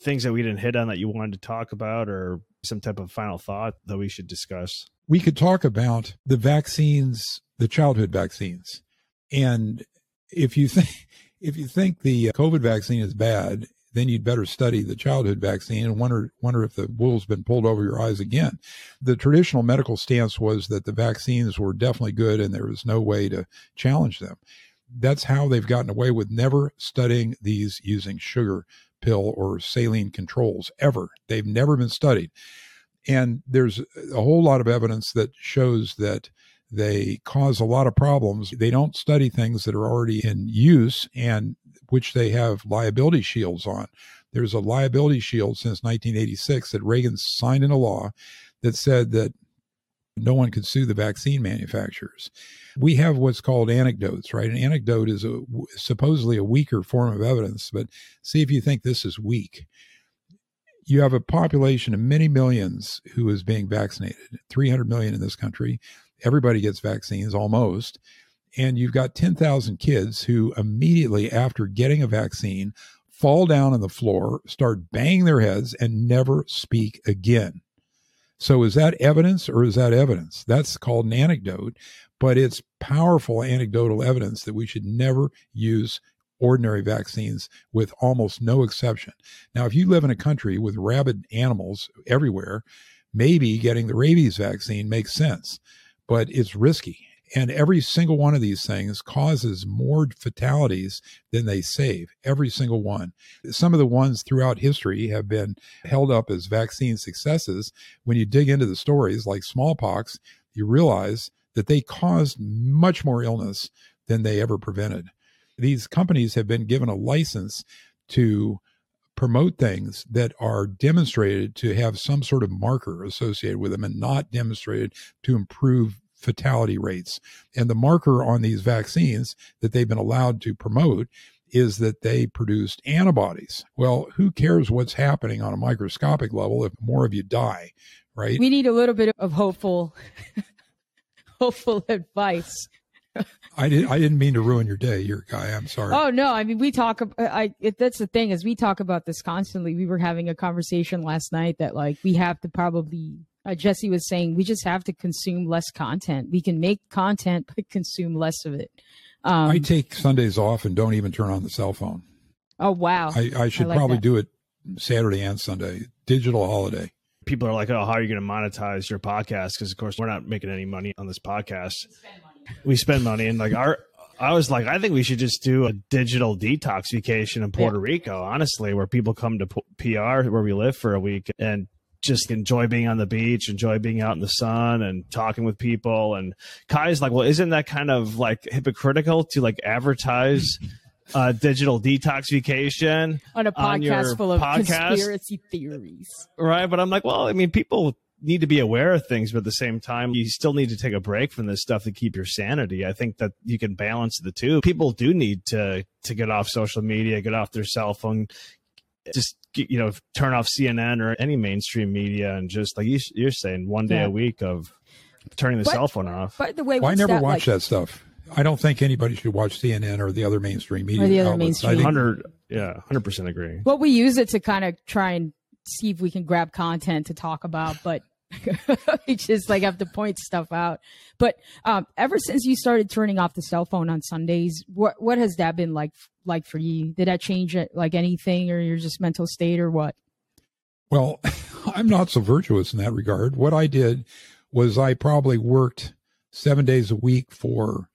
things that we didn't hit on that you wanted to talk about, or some type of final thought that we should discuss? We could talk about the vaccines, the childhood vaccines. And if you think the COVID vaccine is bad, then you'd better study the childhood vaccine and wonder if the wool's been pulled over your eyes again. The traditional medical stance was that the vaccines were definitely good and there was no way to challenge them. That's how they've gotten away with never studying these using sugar pill or saline controls ever. They've never been studied. And there's a whole lot of evidence that shows that they cause a lot of problems. They don't study things that are already in use and which they have liability shields on. There's a liability shield since 1986 that Reagan signed into law that said that no one could sue the vaccine manufacturers. We have what's called anecdotes, right? An anecdote is supposedly a weaker form of evidence, but see if you think this is weak. You have a population of many millions who is being vaccinated, 300 million in this country. Everybody gets vaccines almost. And you've got 10,000 kids who immediately after getting a vaccine fall down on the floor, start banging their heads and never speak again. So is that evidence or is that evidence? That's called an anecdote, but it's powerful anecdotal evidence that we should never use ordinary vaccines with almost no exception. Now, if you live in a country with rabid animals everywhere, maybe getting the rabies vaccine makes sense, but it's risky. And every single one of these things causes more fatalities than they save, every single one. Some of the ones throughout history have been held up as vaccine successes. When you dig into the stories, like smallpox, you realize that they caused much more illness than they ever prevented. These companies have been given a license to promote things that are demonstrated to have some sort of marker associated with them and not demonstrated to improve fatality rates. And the marker on these vaccines that they've been allowed to promote is that they produced antibodies. Well, who cares what's happening on a microscopic level if more of you die, right? We need a little bit of hopeful advice. I didn't mean to ruin your day here, Kai. I'm sorry. Oh, no. I mean, that's the thing is we talk about this constantly. We were having a conversation last night that like we have to probably, Jesse was saying, we just have to consume less content. We can make content, but consume less of it. I take Sundays off and don't even turn on the cell phone. Oh, wow. I should probably do it Saturday and Sunday. Digital holiday. People are like, oh, how are you going to monetize your podcast? Because, of course, we're not making any money on this podcast. We spend money and like I was like, I think we should just do a digital detoxification in Puerto Rico, honestly, where people come to PR where we live for a week and just enjoy being on the beach, enjoy being out in the sun and talking with people. And Kai's like, well, isn't that kind of like hypocritical to like advertise digital detoxification on a podcast full of conspiracy theories? Right. But I'm like, well, I mean, people need to be aware of things, but at the same time, you still need to take a break from this stuff to keep your sanity. I think that you can balance the two. People do need to get off social media, get off their cell phone, just, you know, turn off CNN or any mainstream media and just like you're saying, one day a week of turning the cell phone off. By the way, I never watch that stuff. I don't think anybody should watch CNN or the other mainstream media. Or the other mainstream. 100% agree. Well, we use it to kind of try and see if we can grab content to talk about, but we just like have to point stuff out. But ever since you started turning off the cell phone on Sundays, what has that been like for you? Did that change it like anything or your just mental state or what? Well, I'm not so virtuous in that regard. What I did was I probably worked 7 days a week for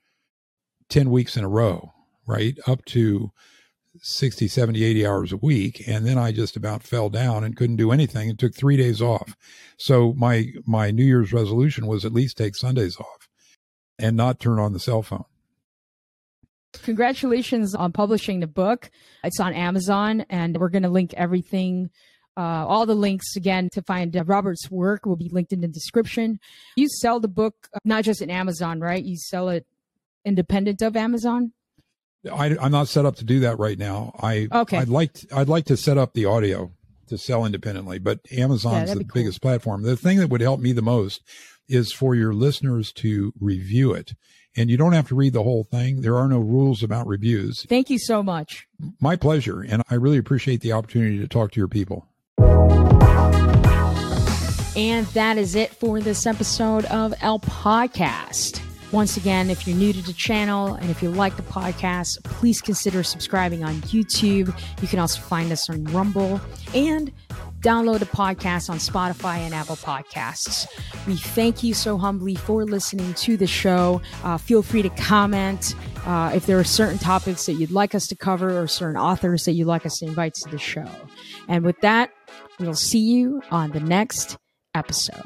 10 weeks in a row, right? Up to 60, 70, 80 hours a week. And then I just about fell down and couldn't do anything and took 3 days off. So my New Year's resolution was at least take Sundays off and not turn on the cell phone. Congratulations on publishing the book. It's on Amazon and we're going to link everything. All the links again to find Robert's work will be linked in the description. You sell the book, not just in Amazon, right? You sell it independent of Amazon? I'm not set up to do that right now. I'd like to set up the audio to sell independently, but Amazon's the biggest platform. The thing that would help me the most is for your listeners to review it. And you don't have to read the whole thing. There are no rules about reviews. Thank you so much. My pleasure. And I really appreciate the opportunity to talk to your people. And that is it for this episode of El Podcast. Once again, if you're new to the channel and if you like the podcast, please consider subscribing on YouTube. You can also find us on Rumble and download the podcast on Spotify and Apple Podcasts. We thank you so humbly for listening to the show. Feel free to comment if there are certain topics that you'd like us to cover or certain authors that you'd like us to invite to the show. And with that, we'll see you on the next episode.